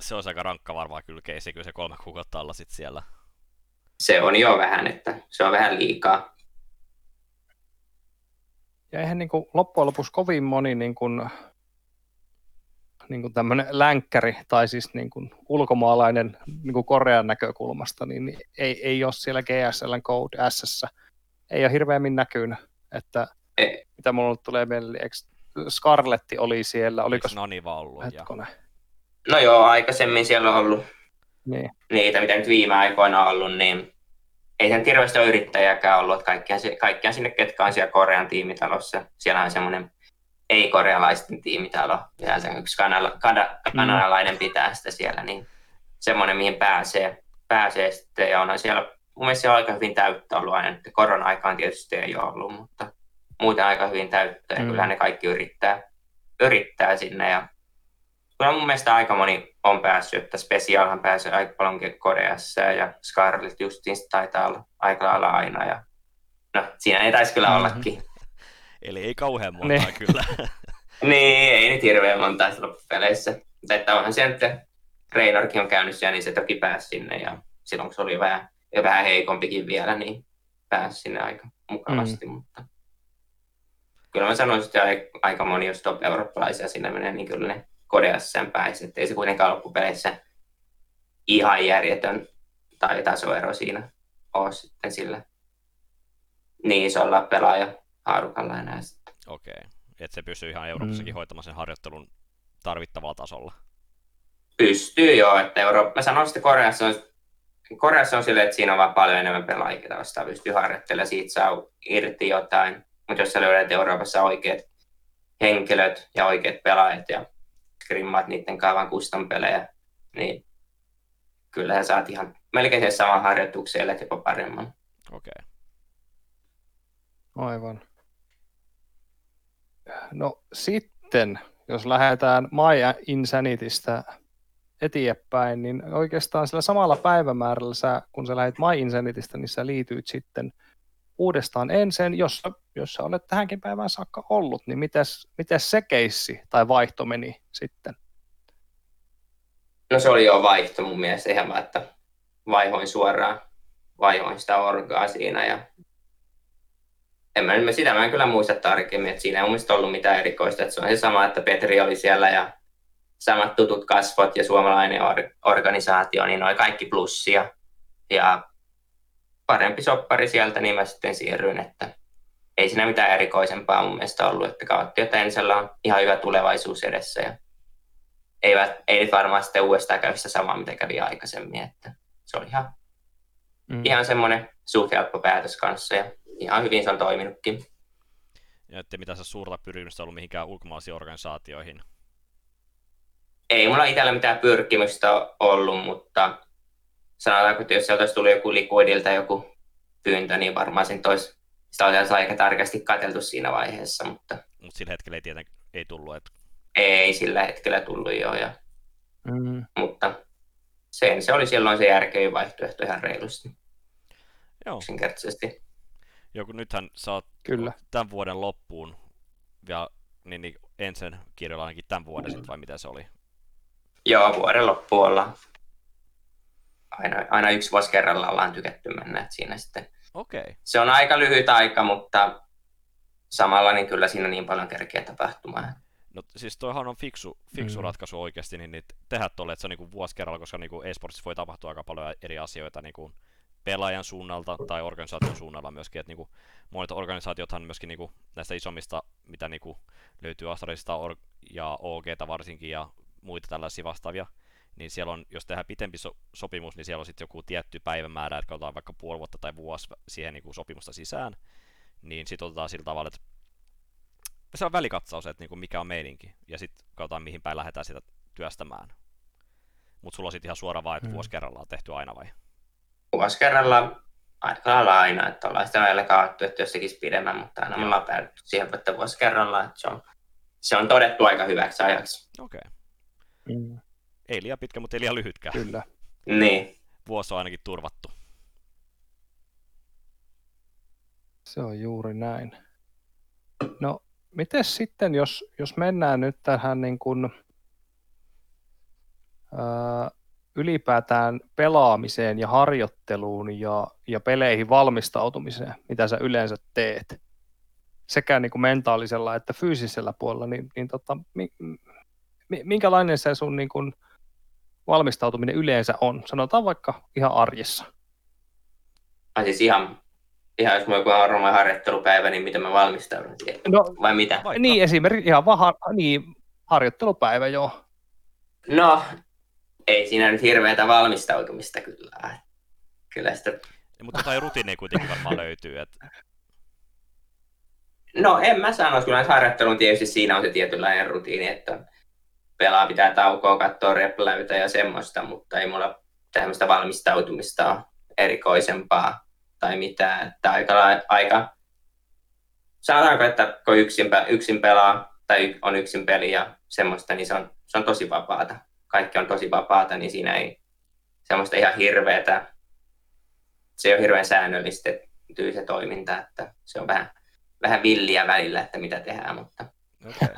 Se on aika rankka varmaan kyllä keisi, kyllä se 3 kuukautta alla sitten siellä. Se on jo vähän, että se on vähän liikaa. Ja eihän niin kuin loppujen lopuksi kovin moni niin kuin tämmöinen länkkäri tai siis niin kuin ulkomaalainen niin kuin Korean näkökulmasta, niin ei ole siellä GSL:n Code S:ssä. Ei ole hirveämmin näkynyt, että mitä mulla tulee mieleen, eikö Scarlett oli siellä, oliko Naniva ollut? No joo, aikaisemmin siellä on ollut niitä, mitä nyt viime aikoina on ollut, niin ei sen hirveästi ole yrittäjääkään ollut, että kaikkiaan sinne, ketkä on siellä Korean tiimitalossa, siellä on semmoinen ei-korealaisten tiimitalo, ja se yksi kanadalainen pitää sitä siellä, niin semmoinen, mihin pääsee sitten, ja on siellä, mun mielestä siellä on aika hyvin täyttä ollut aina, että korona-aikaan tietysti ei ole ollut, mutta muuten aika hyvin täyttä, ja kyllähän ne kaikki yrittää sinne, ja kyllä mun mielestä aika moni on päässyt, että Specialhan pääsee aika paljonkin Koreassa ja Scarlett justiin taitaa olla aika lailla aina. Ja... No, siinä ei taisi kyllä ollakin. Eli ei kauhean montaa kyllä. Niin, ei nyt hirveän montaa loppupeleissä. Mutta onhan se, että Reinorkin on käynyt siellä, niin se toki pääsi sinne. Ja silloin kun se oli vähän heikompikin vielä, niin pääsi sinne aika mukavasti. Mutta... Kyllä mä sanoisin, että aika moni, jos top-eurooppalaisia sinne menee, niin kyllä ne... Kodeassa sen pääsi, ettei se kuitenkaan loppupeleissä ihan järjetön tai tasoero siinä ole sitten sillä niin isolla pelaajahaarukalla enää sitten. Okei, että se pysyy ihan Euroopassakin hoitamaan sen harjoittelun tarvittavalla tasolla? Pystyy joo, että mä sanoisin, että Koreassa on silleen, että siinä on vaan paljon enemmän pelaajia, ketä vastaan pystyy harjoittelemaan, siitä saa irti jotain, mutta jos sä löydät Euroopassa oikeat henkilöt ja oikeat pelaajat ja grimmaat niiden kaavan custom-pelejä, niin kyllähän saat ihan melkein sen saman harjoituksen, ellet jopa paremman. Okei. Aivan. No sitten, jos lähdetään mYinsanitystä eteenpäin, niin oikeastaan sillä samalla päivämäärällä, kun sä lähdet mYinsanitystä, niin sä liityit sitten uudestaan ENCEn, jos olet tähänkin päivään saakka ollut, niin mitäs se keissi tai vaihto meni sitten? No se oli jo vaihto mun mielestä, ihan vaan, että vaihoin sitä orgaa siinä ja sitä mä en kyllä muista tarkemmin, että siinä ei mun mielestä ollut mitään erikoista, että se on se sama, että Petri oli siellä ja samat tutut kasvot ja suomalainen organisaatio, niin noi kaikki plussia ja parempi soppari sieltä, niin mä sitten siirryin, että ei siinä mitään erikoisempaa mun mielestä ollut, että ENCEllä on ihan hyvä tulevaisuus edessä ja ei varmaan sitten uudestaan käy sitä samaa, mitä kävi aikaisemmin, että se oli ihan semmoinen suht helppo päätös kanssa ja ihan hyvin se on toiminutkin. Ja ettei mitään suurta pyrkimystä ollut mihinkään ulkomaalaisiin organisaatioihin? Ei mulla itsellä mitään pyrkimystä ollut, mutta sanotaanko, että jos sieltä olisi tullut joku Liquidilta joku pyyntö, niin varmaan sitä olisi aika tarkasti katseltu siinä vaiheessa. Mutta sillä hetkellä ei tietenkään tullut? Että... Ei sillä hetkellä tullut joo. Ja... Mutta se oli silloin se järkevin vaihtoehto ihan reilusti. Joo. Yksinkertaisesti. Joo, kun nythän sä oot tämän vuoden loppuun, ja niin ENCEn kirjoilla ainakin tämän vuoden sitten, vai mitä se oli? Joo, vuoden loppuun ollaan. Aina yksi vuosi kerrallaan ollaan tykätty mennä, että siinä sitten se on aika lyhyt aika, mutta samalla niin kyllä siinä on niin paljon kerkeä tapahtumaan. No siis toihan on fiksu ratkaisu oikeasti, niin tehdä tuolle, että se on niin kuin vuosi kerralla, koska niin kuin e-sportsissa voi tapahtua aika paljon eri asioita niin kuin pelaajan suunnalta tai organisaation suunnalla myöskin, että niinku monet organisaatiothan myöskin niinku näistä isommista, mitä niinku löytyy Astralista ja OG:ta varsinkin ja muita tällaisia vastaavia, niin siellä on, jos tehdään pitempi sopimus, niin siellä on sitten joku tietty päivämäärä, että otetaan vaikka puoli vuotta tai vuosi siihen niinku sopimusta sisään, niin sitten otetaan sillä tavalla, että se on välikatsaus, että niinku mikä on meininki, ja sitten katsotaan mihin päin lähdetään sitä työstämään. Mutta sulla on sitten ihan suora vaan, että vuosi kerrallaan tehty aina vai? Vuosi kerrallaan aika lailla aina, että ollaan sitä välillä kaattu, että jos tekisi pidemmän, mutta aina me ollaan päädytty siihen, että vuosi kerrallaan, että se on todettu aika hyväksi ajaksi. Okei. Okay. Mm. Ei liian pitkä, mutta ei liian lyhytkään. Kyllä. Niin. Vuosi on ainakin turvattu. Se on juuri näin. No, miten sitten, jos mennään nyt tähän niin kuin ylipäätään pelaamiseen ja harjoitteluun ja peleihin valmistautumiseen, mitä sä yleensä teet, sekä niin kuin mentaalisella että fyysisellä puolella, minkälainen se sun niin kuin valmistautuminen yleensä on? Sanotaan vaikka ihan arjessa. Siis ihan jos mulla on normaali harjoittelupäivä, niin mitä mä valmistaudun siihen? No, vai mitä? Vaikka. Niin, esimerkiksi ihan vaan harjoittelupäivä, joo. No, ei siinä nyt hirveätä valmistautumista kyllä sitä. Mutta jotain rutiineja kuitenkin varmaan löytyy. Että no, en mä sanoisi. Kyllä harjoittelun tietysti siinä on se tietynlainen rutiini, että pelaa pitää taukoa, katsoo repläytä ja semmoista, mutta ei mulla tämmöistä valmistautumista ole erikoisempaa tai mitään. Että aika sanotaanko, että kun yksin pelaa tai on yksin peli ja semmoista, niin se on tosi vapaata. Kaikki on tosi vapaata, niin siinä ei semmoista ihan hirveätä, se ei ole hirveän säännöllistettyä se toiminta, että se on vähän villiä välillä, että mitä tehdään, mutta okay.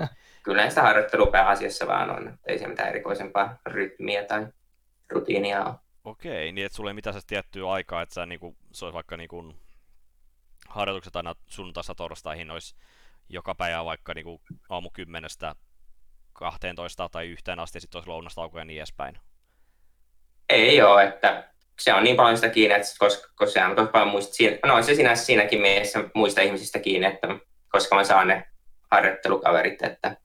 Kyllä sitä harjoittelua pääasiassa vaan on, että ei se mitään erikoisempaa rytmiä tai rutiinia ole. Okei, niin että sulla ei mitään se tiettyä aikaa, että sä niinku, se olisi vaikka niinku harjoitukset aina sunnuntaista torstaihin olisi joka päivä vaikka niinku aamu 10:00–12:00 tai 1:00 asti ja sitten olisi lounastauko ja niin edespäin. Ei ole, että se on niin paljon sitä kiinni, että koska se on tosi paljon siinäkin mielessä muista ihmisistä kiinni, että koska mä saan ne harjoittelukaverit, että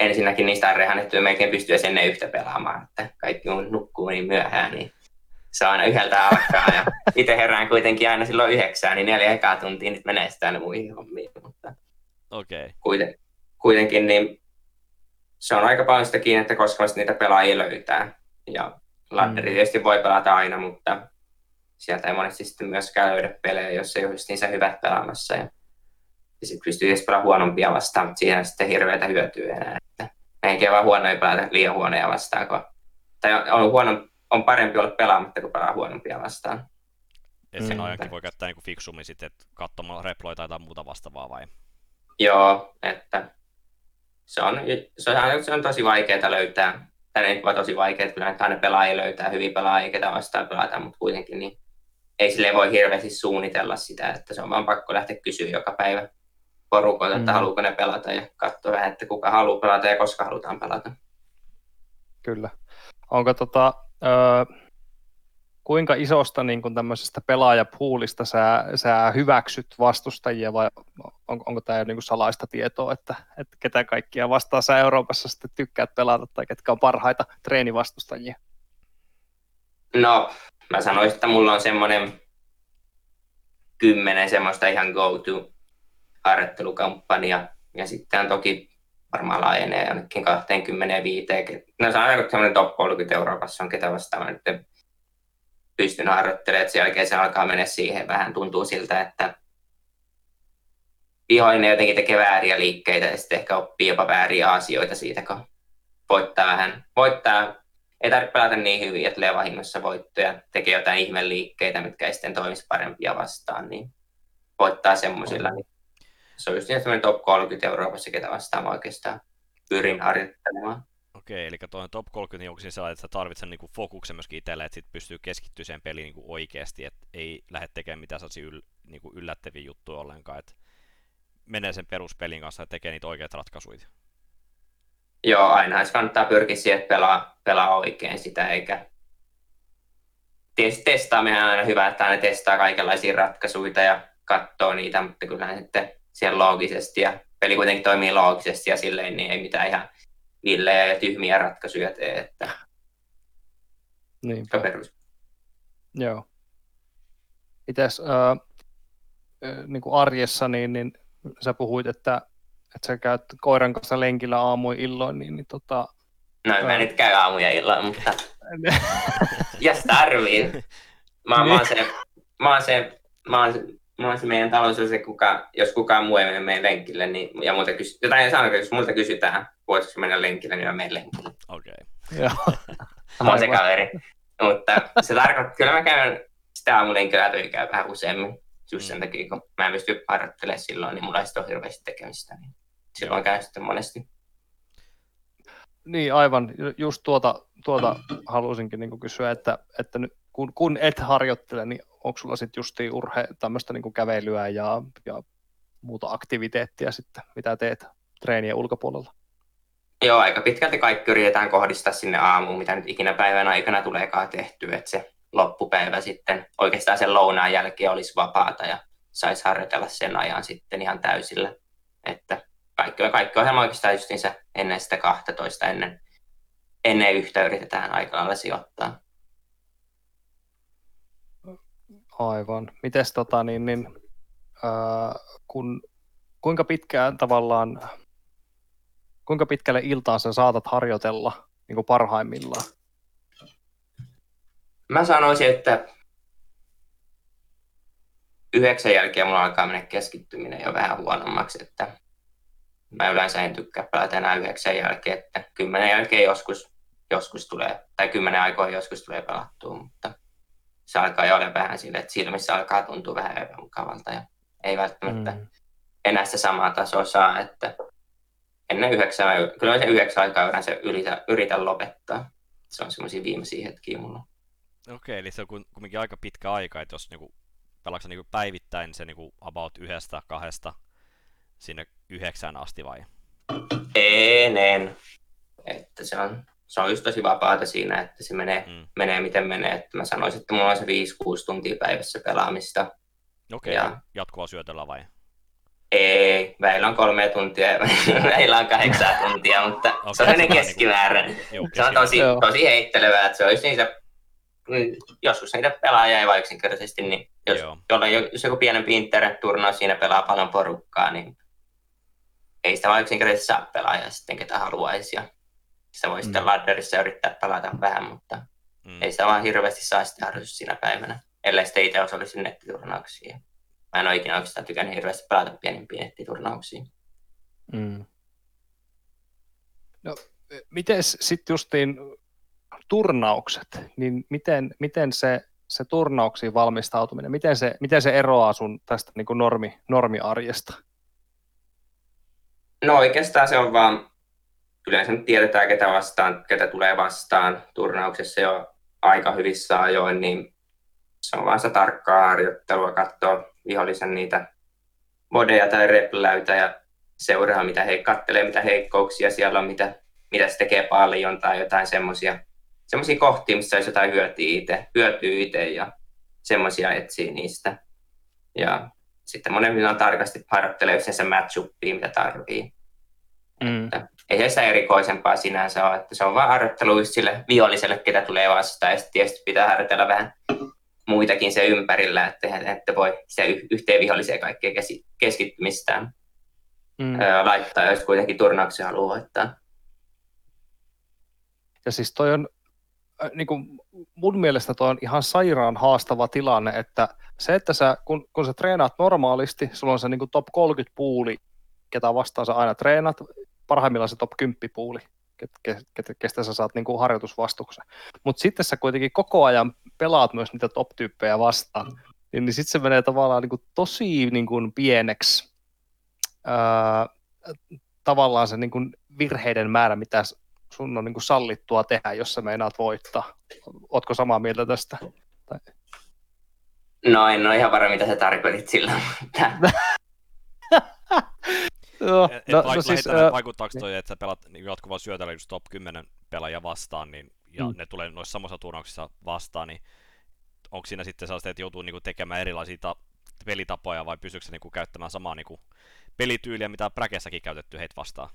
ensinnäkin niistä on rehannettu ja melkein pystyy ennen yhtä pelaamaan, että kaikki mun nukkuu niin myöhään, niin se aina yhdeltä alkaa ja itse herään kuitenkin aina silloin 9:00, niin 4 ekaa tuntia nyt menee sitä aina muihin hommiin, mutta okay. Kuitenkin niin se on aika paljon sitä kiinni, että koska niitä pelaajia löytää ja ladderi tietysti voi pelata aina, mutta sieltä ei monesti sitten myöskään löydä pelejä, jos ei ole niissä hyvät pelaamassa. Ja sitten pystyy tietysti pelaamaan huonompia vastaan, mutta siihen on sitten hirveätä hyötyä enää. Enkä vaan huonoja pelata liian huonoja vastaan. Tai on parempi olla pelaamatta, kun pelaa huonompia vastaan. Ja sen ajankin voi käyttää niinku fiksummin sitten, että katsomaan reploita jotain muuta vastaavaa vai? Joo, että se on tosi vaikeaa löytää. Tänne on tosi vaikeaa, että kyllä aina pelaajia löytää, hyviä pelaajia, ketä vastaan pelataan, mutta kuitenkin niin ei silleen voi hirveästi suunnitella sitä, että se on vaan pakko lähteä kysyä joka päivä porukoilta, että haluuko ne pelata ja katsoa vähän, että kuka haluaa pelata ja koska halutaan pelata. Kyllä. Onko kuinka isosta niin kun tämmöisestä pelaajapoolista sä hyväksyt vastustajia vai onko tämä jo niin kun salaista tietoa, että ketä kaikkia vastaan sä Euroopassa sitten tykkäät pelata tai ketkä on parhaita treenivastustajia? No, mä sanoisin, että mulla on semmoinen 10 semmoista ihan go-to harjoittelukamppania ja sitten on toki varmaan laajenee jonnekin 25. No se on aina semmoinen top 30 Euroopassa on ketä vastaan nyt pystyn harjoittelemaan, että sen jälkeen se alkaa mennä siihen. Vähän tuntuu siltä, että vihollinen jotenkin tekee vääriä liikkeitä ja sitten ehkä oppii jopa vääriä asioita siitä, kun voittaa. Ei tarvitse pelata niin hyvin, että tulee vahingossa voittoja, tekee jotain ihmeliikkeitä, mitkä ei sitten toimisi parempia vastaan, niin voittaa semmoisilla. Se on just semmoinen top 30 Euroopassa, ketä vastaan mä oikeastaan pyrin harjoittelemaan. Okei, eli tuohon top 30, niin onko siinä sellainen, että sä tarvitset niinku fokuksen myöskin itselle, että sit pystyy keskittyä siihen peliin niinku oikeasti, että ei lähde tekemään mitään niinku yllättäviä juttuja ollenkaan, että menee sen peruspelin kanssa ja tekee niitä oikeita ratkaisuja. Joo, aina se kannattaa pyrkiä siihen, että pelaa oikein sitä, eikä tietysti testaaminen on aina hyvä, että aina testaa kaikenlaisia ratkaisuja ja katsoo niitä, mutta kyllähän sitten siellä loogisesti ja peli kuitenkin toimii loogisesti ja silleen, niin ei mitään ihan villejä ja tyhmiä ratkaisuja tee, että niinpä. Perus. Joo. Mitäs niin kuin arjessa, niin sä puhuit, että sä käyt koiran kanssa lenkillä aamuin illoin, niin no mä en nyt käy aamuja illoin, mutta jos tarvii. Mä oon se meidän talous on se, jos kukaan muu ei mene lenkille, niin, ja muuta jotain sanotaan, jos multa kysytään, voitko mennä lenkille, niin mä menen lenkille. Okei. Okay. Mä oon se kaveri. Mutta se tarkoittaa, kyllä mä käyn sitä aamulenkillä töikään vähän useammin. Just sen takia, kun mä en pysty harjoittelemaan silloin, niin mulla ei sitten ole hirveästi tekemistä. Niin silloin käyn sitten monesti. Niin aivan, just tuota halusinkin niin kysyä, että kun et harjoittele, niin onko sulla sitten justiin tämmöistä niin kävelyä ja muuta aktiviteettia sitten, mitä teet treenien ulkopuolella? Joo, aika pitkälti kaikki yritetään kohdistaa sinne aamuun, mitä nyt ikinä päivän aikana tuleekaan tehtyä, että se loppupäivä sitten oikeastaan sen lounaan jälkeen olisi vapaata ja saisi harjoitella sen ajan sitten ihan täysillä, että kaikki ohjelma oikeastaan justiinsa ennen sitä 12, ennen yhtä yritetään aika lailla sijoittaa. Aivan. Mites kuinka pitkään tavallaan, kuinka pitkälle iltaan sä saatat harjoitella niin kuin parhaimmillaan? Mä sanoisin, että 9 jälkeen mulla alkaa mennä keskittyminen jo vähän huonommaksi, että mä yleensä en tykkää pelata enää 9 jälkeen, että 10 jälkeen joskus tulee, tai 10 aikoihin joskus tulee pelattua, mutta se alkaa jo olla vähän silleen, että silmissä alkaa tuntua vähän epämukavalta ja ei välttämättä enää sitä samaa tasoa saa, että ennen 9, kyllä se 9 aikaa yleensä yritän lopettaa. Se on semmoisia viimeisiä hetkiä mulla. Okei, eli se on kuitenkin aika pitkä aika, että jos niinku, pelaatko niinku päivittäin se niinku about 1-2 sinne 9 asti vai? En. Että se on just tosi vapaata siinä, että se menee miten menee. Että mä sanoisin, että mulla on se 5-6 tuntia päivässä pelaamista. Okei, ja jatkuvaa syötöllä vai? Ei, välillä on 3 tuntia ja välillä on 8 tuntia, mutta okay, se on ennen keskimääräinen. Se on tosi heittelevää, että se on just niitä, joskus niitä pelaajia ei vaan yksinkertaisesti, niin jos joku pienempi internet-turnaus siinä pelaa paljon porukkaa, niin ei sitä vaan yksinkertaisesti saa pelaajaa sitten, ketä haluaisi. Sitä voi sitten ladderissa yrittää pelata vähän, mutta ei sitä vaan hirveästi saa sitä harjoitus siinä päivänä, ellei sitten itse osallistu nettiturnauksiin. Mä en ole ikinä oikeastaan tykännyt hirveästi pelata pienempiin nettiturnauksiin. No, mites sitten justiin turnaukset, niin miten se turnauksiin valmistautuminen, miten se eroaa sun tästä niin kuin normiarjesta? No oikeastaan se on vaan, yleensä nyt tiedetään ketä tulee vastaan turnauksessa jo aika hyvissä ajoin, niin se on vaan se tarkkaa harjoittelua, katsoo vihollisen niitä modeja tai repläytä ja seuraa mitä kattelee, mitä heikkouksia siellä on, mitä se tekee paljon tai jotain semmoisia kohtia, missä olisi jotain hyötyä itse ja semmoisia etsii niistä. Ja sitten monen on tarkasti harjoittelee yhdessä match-uppia, mitä tarvii. Ei se erikoisempaa sinänsä ole, että se on vaan harjoittelu sille viholliselle, ketä tulee vastaan, ja sitten tietysti pitää harjoitella vähän muitakin se ympärillä, että voi se yhteen viholliseen kaikkea keskittymistään laittaa, jos kuitenkin turnauksia haluaa voittaa. Ja siis toi on, niin kuin mun mielestä toi on ihan sairaan haastava tilanne, että se, että sä, kun sä treenaat normaalisti, sulla on se niin kuin top 30 puuli, ketä vastaan sä aina treenat, parhaimmillaan se top 10 puuli, kestä sä saat niin kuin harjoitusvastuksen. Mutta sitten sä kuitenkin koko ajan pelaat myös niitä top-tyyppejä vastaan, niin sitten se menee tavallaan niin kuin tosi niin kuin pieneksi tavallaan se niin kuin virheiden määrä, mitä sun on niin kuin sallittua tehdä, jos sä meinaat voittaa. Ootko samaa mieltä tästä? No en ole ihan varma, mitä sä tarkoitit sillä. Vaikuttaako toi, että sä pelat jatkuvaa syötällä just top 10 pelaajia vastaan, niin, ja ne tulee noissa samassa turnauksissa vastaan, niin onko siinä sitten sellaista, että joutuu niinku tekemään erilaisia pelitapoja vai pystyykö se niinku käyttämään samaa niinku pelityyliä, mitä Bräkessäkin käytetty heitä vastaan?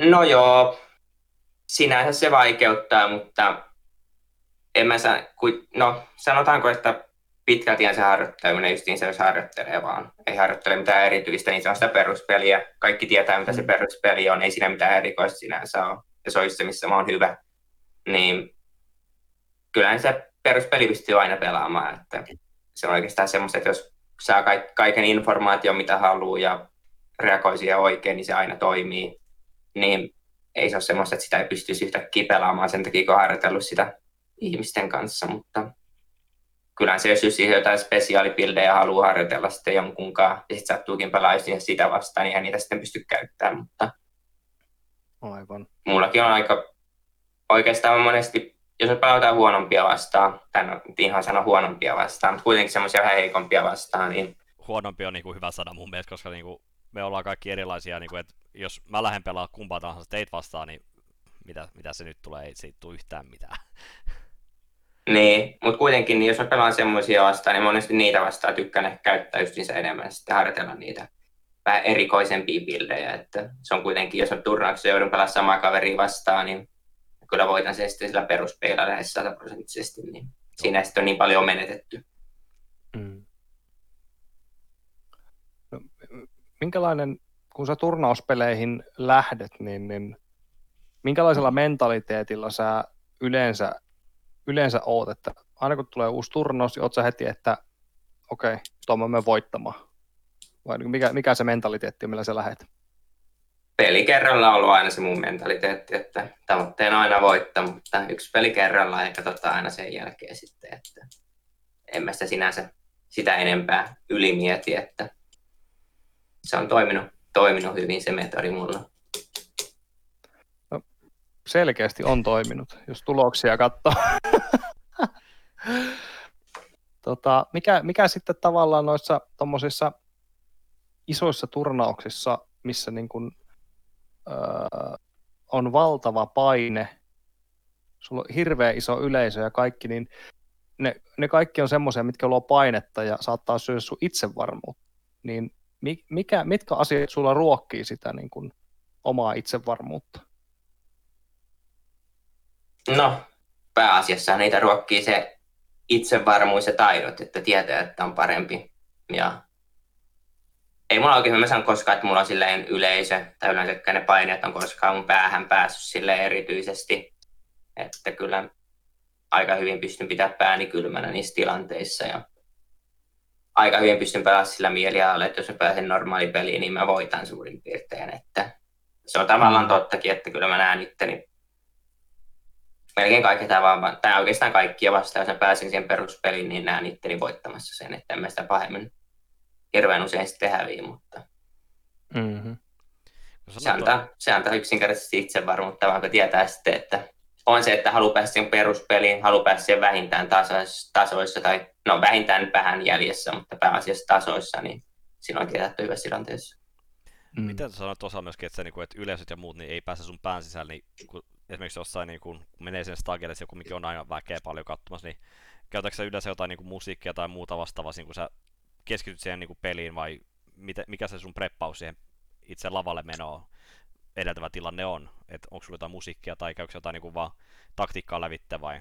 No joo, sinänsä se vaikeuttaa, mutta en mä sanotaanko, että pitkältien se harjoittaminen justiin se, jos harjoittelee vaan. Ei harjoittele mitään erityistä, niin se on sitä peruspeliä. Kaikki tietää, mitä se peruspeli on, ei siinä mitään erikoista sinänsä ole. Ja se on just se, missä mä oon hyvä. Niin kyllähän se peruspeli pystyy aina pelaamaan. Että se on oikeastaan semmoista, että jos saa kaiken informaation, mitä haluaa ja reagoi siihen oikein, niin se aina toimii. Niin ei se ole semmoista, että sitä ei pystyisi yhtäkkiä pelaamaan sen takia, kun on harjoitellut sitä ihmisten kanssa, mutta kyllähän se, jos siihen jotain spesiaalipildejä haluaa harjoitella sitten jonkunkaan, ja sitten sattuukin pelaa sitä vastaan, niin eihän niitä sitten pysty käyttämään, mutta aivan. Mullakin on aika oikeastaan monesti, jos me pelataan huonompia vastaan, tai ihan sano huonompia vastaan, mutta kuitenkin semmoisia vähän heikompia vastaan, niin huonompi on niinku hyvä sana mun mielestä, koska niinku me ollaan kaikki erilaisia, niinku, että jos mä lähden pelaamaan kumpaa tahansa teitä vastaan, niin mitä se nyt tulee, ei siitä tule yhtään mitään. Niin, mutta kuitenkin niin jos mä pelaan semmoisia vastaan, niin monesti niitä vastaan tykkään käyttää justiinsa enemmän ja sitten harjoitella niitä vähän erikoisempia bildejä. Että se on kuitenkin, jos mä turnauksessa joudun pelaamaan samaa kaveria vastaan, niin kyllä voitan sen sitten sillä peruspeilillä lähes 100%, niin siinä sitten on niin paljon menetetty. Mm. No, minkälainen, kun sä turnauspeleihin lähdet, niin minkälaisella mentaliteetilla sä yleensä oot, että aina kun tulee uusi turnaus, niin oot sä heti, että okei, tuon mä voittamaan? Vai mikä se mentaliteetti on, millä sä lähet? Peli kerralla on ollut aina se mun mentaliteetti, että tavoitteena aina voittaa, mutta yksi peli kerrallaan ja katsotaan aina sen jälkeen sitten, että en mä sitä sinänsä sitä enempää ylimieti, että se on toiminut hyvin se metodi mulla. Selkeästi on toiminut, jos tuloksia katsoo. Mikä sitten tavallaan noissa tommosissa isoissa turnauksissa, missä niin kun, on valtava paine, sulla on hirveän iso yleisö ja kaikki, niin ne kaikki on semmoisia, mitkä luo painetta ja saattaa syödä sun itsevarmuutta. Niin mitkä asiat sulla ruokkii sitä niin kun, omaa itsevarmuutta? No, pääasiassa niitä ruokkii se itsevarmuus ja taidot, että tietää, että on parempi. Ja ei mulla oikein, mä sanon koskaan, että mulla on silleen yleisö, tai yleensäkään ne paineet on koskaan mun päähän päässyt silleen erityisesti. Että kyllä aika hyvin pystyn pitämään pääni kylmänä niissä tilanteissa. Ja aika hyvin pystyn pelaamaan sillä mielialalla, että jos mä pääsen normaaliin peliin, niin mä voitan suurin piirtein. Että se on tavallaan tottakin, että kyllä mä näen itteni melkein kaikki tai oikeastaan kaikkia vastaan, jos mä pääsen siihen peruspeliin, niin näen itteni voittamassa sen, että en mä sitä pahemmin hirveän usein sitten häviä, mutta se antaa yksinkertaisesti itsevarmuutta, vaikka tietää sitten, että on se, että haluaa päästä siihen peruspeliin, haluaa päästä siihen vähintään tasoissa, tai no vähintään vähän jäljessä, mutta pääasiassa tasoissa, niin siinä on tietätty hyvässä tilanteessa. Mm. Miten sanoit tuossa myöskin, että yleisöt ja muut niin ei pääse sun pään sisällä, niin esimerkiksi jossain, niin kun menee sinne stagelle, se jokin on aina väkeä paljon katsomassa, niin käytätkö sä yleensä jotain niin musiikkia tai muuta vastaavaa, kun sä keskityt siihen niin peliin, vai mikä se sun preppaus siihen itse lavalle menoon edeltävä tilanne on? Että onko sulla jotain musiikkia tai käykö jotain niin vaan taktiikkaa lävitte vai?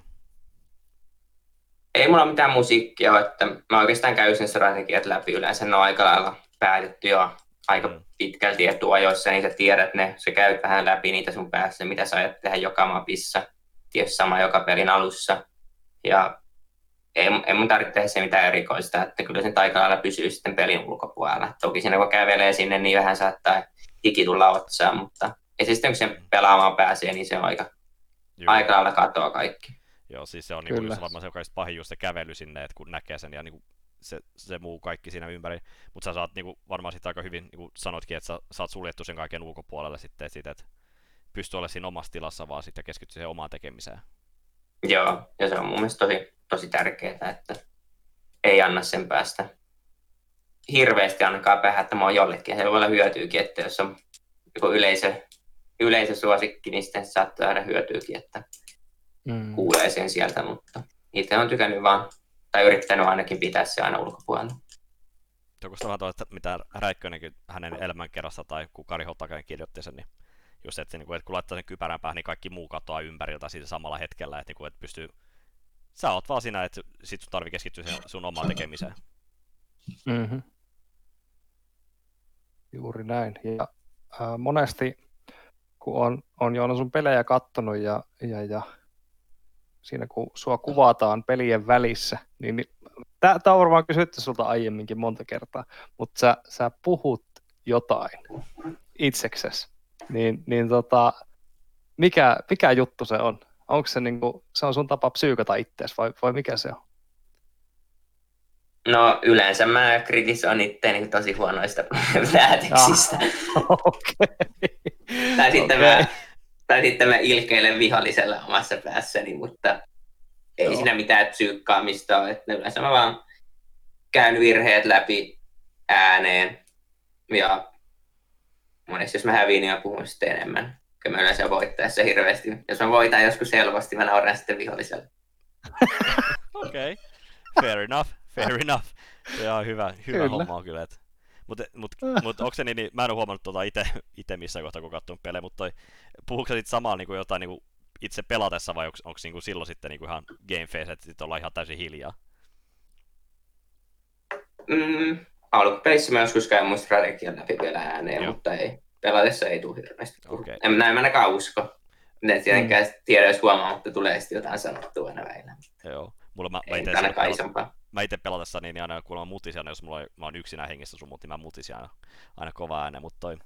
Ei mulla mitään musiikkia, että mä oikeastaan käyn sen strategiat läpi, yleensä ne on aika lailla päätetty jo. Aika pitkälti etuajoissa, niin sä tiedät ne, sä käyt vähän läpi niitä sun päässä, mitä sä ajat tehdä joka mapissa, tietysti sama joka pelin alussa. Ja ei mun tarvitse tehdä se mitään erikoista, että kyllä sen aika lailla pysyy sitten pelin ulkopuolella. Toki siinä kun kävelee sinne, niin vähän saattaa hiki tulla otsaan, mutta ja sitten kun sen pelaamaan pääsee, niin se on aika lailla katoaa kaikki. Joo, siis se on niin kuin varmaan se kaikista pahin just se kävely sinne, että kun näkee sen ja niin kuin se muu kaikki siinä ympäri, mutta sä saat niinku, varmaan sitten aika hyvin, niin kuin sanotkin, että sä oot suljettu sen kaiken ulkopuolelle sitten, että pystyy olemaan siinä omassa tilassa vaan sitten ja keskittyy siihen omaan tekemiseen. Joo, ja se on mun mielestä tosi tärkeää, että ei anna sen päästä hirveästi ainakaan päähättämään jollekin. Se voi olla hyötyykin, että jos on joku yleisösuosikki, niin sitten saattaa aina hyötyykin, että kuulee sen sieltä, mutta itse on tykännyt vaan, tai yrittänyt ainakin pitää se aina ulkopuolella. Onko sitä tuolla, mitä Räikkönenkin hänen elämänkerrasta tai kun Kari Hotainen kirjoitti sen, niin just että kun laittaa sen kypärän päähän, niin kaikki muu katoaa ympäriltä siitä samalla hetkellä, että pystyy, sä oot vaan siinä, että sit sun tarvii keskittyä sun omaan tekemiseen. Mm-hmm. Juuri näin. Ja monesti kun on Joona sun pelejä kattonut ja siinä kun sua kuvataan pelien välissä, niin tää on varmaan kysytty sulta aiemminkin monta kertaa, mutta sä puhut jotain itseksesi, niin mikä juttu se on? Onko se, niinku, se on sun tapa psyykata itseäsi vai mikä se on? No yleensä mä kritisoin itteeni tosi huonoista päätöksistä. Ah, okay. Tai sitten mä ilkeilen vihollisella omassa päässäni, mutta ei siinä mitään psyykkaamista ole. Että yleensä mä vaan käyn virheet läpi ääneen ja monesti jos mä häviin, niin mä puhun sitten enemmän. Kyllä mä yleensä voittaessa hirveästi. Jos mä voitan joskus helposti, mä nauran sitten viholliselle. Okei, okay. Fair enough. Joo, hyvä homma kyllä. Mutta onko se niin, mä en ole huomannut tuota itse missään kohtaa, kun katson pelejä, mutta puhuuko sä sitten samaa niin kuin jotain niin kuin itse pelatessa vai onko niin kuin silloin sitten niin kuin ihan game face, että sitten ollaan ihan täysin hiljaa? Alkupelissä mä joskus käyn mun strategian läpi vielä ääneen, mutta ei. Pelatessa ei tule hirveästi. Okay. Näin mä ainakaan usko. En tietenkään tiedä, jos huomaa, mutta tulee sitten jotain sanottua aina väillä. Joo. Mulla mä itse pelatessa niin aina kun on mutisia, jos mä oon yksinään hengissä sumut, niin mä mutisin aina kovaa ääneen, mutta toi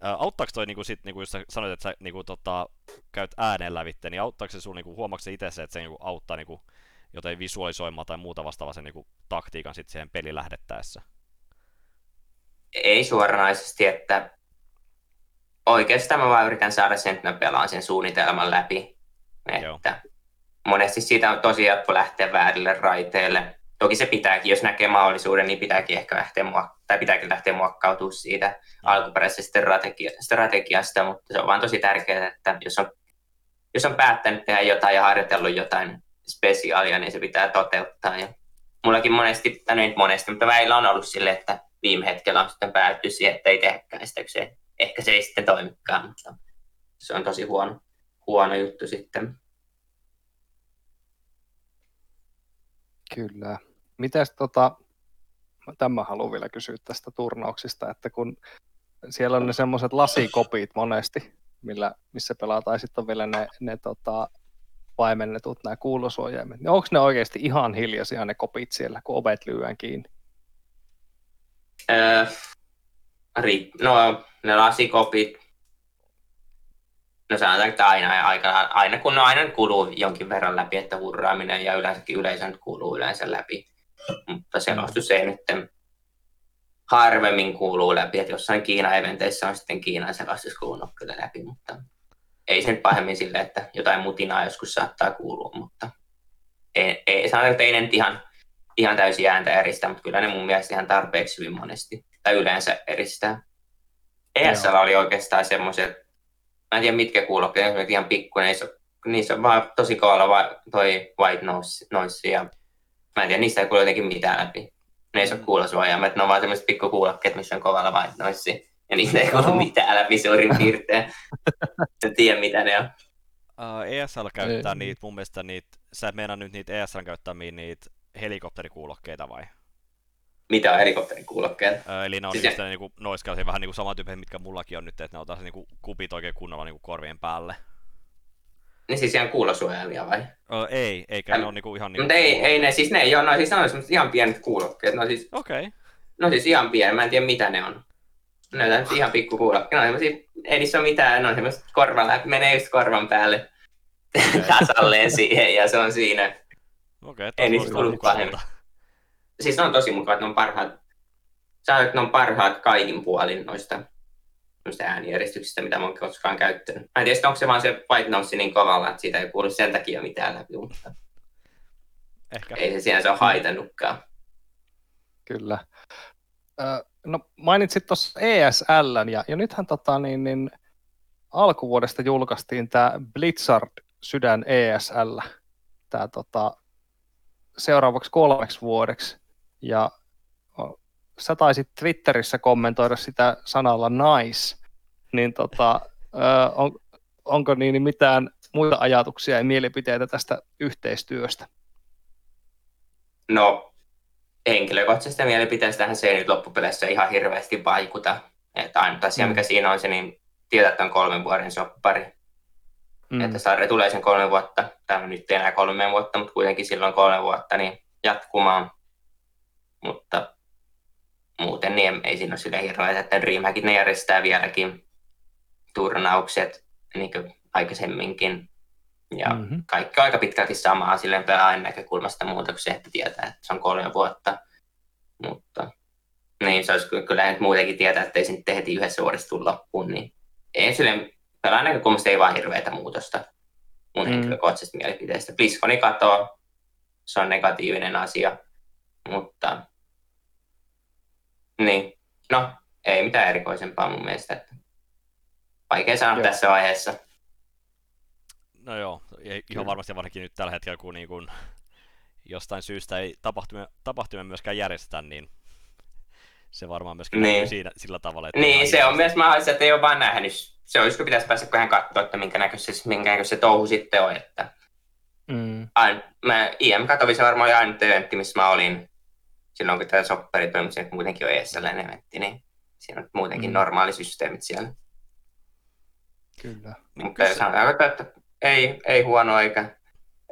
auttaako toi niinku sit niinku jos sä sanoit, että sä niinku käyt ääneen lävitte, niin auttaako se sun niinku huomaako se itse se, että se niinku auttaa niinku jotain visualisoimaan tai muuta vastaavaa sen niinku taktiikan sit siihen peliin lähdettäessä? Ei suoranaisesti, että oikeastaan mä vaan yritän saada sen, että mä pelaan sen suunnitelman läpi, että monesti siitä on tosi helppo lähteä väärille raiteille. Toki se pitääkin, jos näkee mahdollisuuden, niin pitääkin ehkä lähteä muokkautumaan siitä alkuperäisestä strategiasta, mutta se on vaan tosi tärkeää, että jos on päättänyt tehdä jotain ja harjoitellut jotain spesiaalia, niin se pitää toteuttaa. Ja mullakin monesti, mutta väillä on ollut sille, että viime hetkellä on sitten päätty siihen, että ei tehdäkään sitä, ehkä se ei sitten toimikaan, mutta se on tosi huono juttu sitten. Kyllä. Mites tämä haluan vielä kysyä tästä turnauksista, että kun siellä on ne semmoiset lasikopit monesti, missä pelataan, sitten on vielä ne vaimennetut nämä kuulosuojaimet, niin onko ne oikeasti ihan hiljaisia ne kopit siellä, kun ovet lyödään kiinni? No ne lasikopit, no sanotaanko, että aina kun aina kuluu jonkin verran läpi, että hurraaminen ja yleensäkin yleisö kuluu yleensä läpi, mutta selostus ei nyt harvemmin kuuluu läpi, että jossain Kiina-eventeissä on sitten Kiinan selostus kuulunut kyllä läpi, mutta ei sen pahemmin sille, että jotain mutinaa joskus saattaa kuulua, mutta ei sanotaan, että ei nyt ihan täysin ääntä eristää, mutta kyllä ne mun mielestä ihan tarpeeksi hyvin monesti tai yleensä eristää. ESL oli oikeastaan semmoiset, mä en tiedä mitkä kuulokkeet, ne on ihan pikkuinen, niissä on vaan tosi koolla toi white noise ja mä en tiedä, niistä ei kuule jotenkin mitään läpi. Ne ei ole kuulosuojaa, ne on vaan semmoiset pikkukuulokkeet, missä on kovalla white noise ja niistä ei kuule mitään läpi suurin piirtein. En tiedä mitä ne on. ESL käyttää niitä, mun mielestä niitä, sä et meinaa nyt niitä ESL käyttämiä niitä helikopterikuulokkeita vai? Mitä on helikopterikuulokkeet? Eli ne on siis niinku noiskaisia, vähän niinku samantyyppisiä, mitkä mullakin on nyt, että ne otetaan niinku kupit oikein kunnolla niinku korvien päälle. Ne siis ihan kuulosuojelmia vai? Eikä ne on niinku ihan niinku... Mutta ei ne, siis ne ei ole, ne on siis ihan pienet kuulokkeet, ne on siis... Okei. No siis ihan pienet, mä en tiedä mitä ne on. Ne on ihan pikkukuulokkeet, ne on semmosia, ei niissä ole mitään, ne on semmoset korvalla, menee just korvan päälle tasalleen siihen ja se on siinä. Okei, ei niissä kuulu pahemmin. Siis ne on tosi mukavat, ne on parhaat, sanotaan, että ne on parhaat kaikin puolin noista äänijärjestyksistä, mitä mä oon koskaan käyttänyt. Mä en tiedä, onko se vaan se white noise niin kovalla, että siitä ei kuulu sen takia mitään läpi, mutta ehkä. Ei se sinänsä ole haitannutkaan. Kyllä. No mainitsit tuossa ESL:n ja nythän niin alkuvuodesta julkaistiin tämä Blizzard sydän ESL, tämä seuraavaksi 3 vuodeksi. Ja sä taisit Twitterissä kommentoida sitä sanalla nice. Niin onko niin mitään muita ajatuksia ja mielipiteitä tästä yhteistyöstä? No, henkilökohtaisesta mielipiteestähän se ei nyt loppupeleissä ihan hirveästi vaikuta. Että ainut asia, mikä siinä on se, niin tietää, että on 3 vuoden soppari. Että Sarre tulee sen 3 vuotta, tämä on nyt enää 3 vuotta, mutta kuitenkin silloin 3 vuotta, niin jatkumaan. Mutta muuten niin ei siinä ole sille hirveätä, että Dreamhackit ne järjestää vieläkin turnaukset niin kuin aikaisemminkin. Ja kaikki aika pitkälti samaa silleen pelaajan näkökulmasta muuta kuin se, että tietää, että se on 3 vuotta. Mutta niin se olisi kyllä nyt muutenkin tietää, että ei se nyt heti yhdessä vuodessa tule loppuun. Niin ei silleen pelaajan näkökulmasta ei vaan hirveätä muutosta mun henkilökohtaisesta mielipiteestä. BlizzConi katoo, se on negatiivinen asia, mutta niin, no ei mitään erikoisempaa mun mielestä. Että vaikea sanoa tässä vaiheessa. No joo, ihan varmasti varsinkin nyt tällä hetkellä, kun niin kun jostain syystä ei tapahtumia myöskään järjestetä, niin se varmaan myöskin niin siinä, sillä tavalla. Että niin, se on myös mahdollista, että ei ole vaan nähnyt. Se olisiko pitäisi päästä vähän katsoa, että minkä näköisessä se touhu sitten on. Että IEM Katowice varmaan oli aina eventti, missä mä olin silloin, kun tämä soppari toimisi, että muutenkin on ESL eventti, niin siinä on muutenkin normaali systeemit siellä. Kyllä. Mutta sanotaanko, että Ei huono eikä.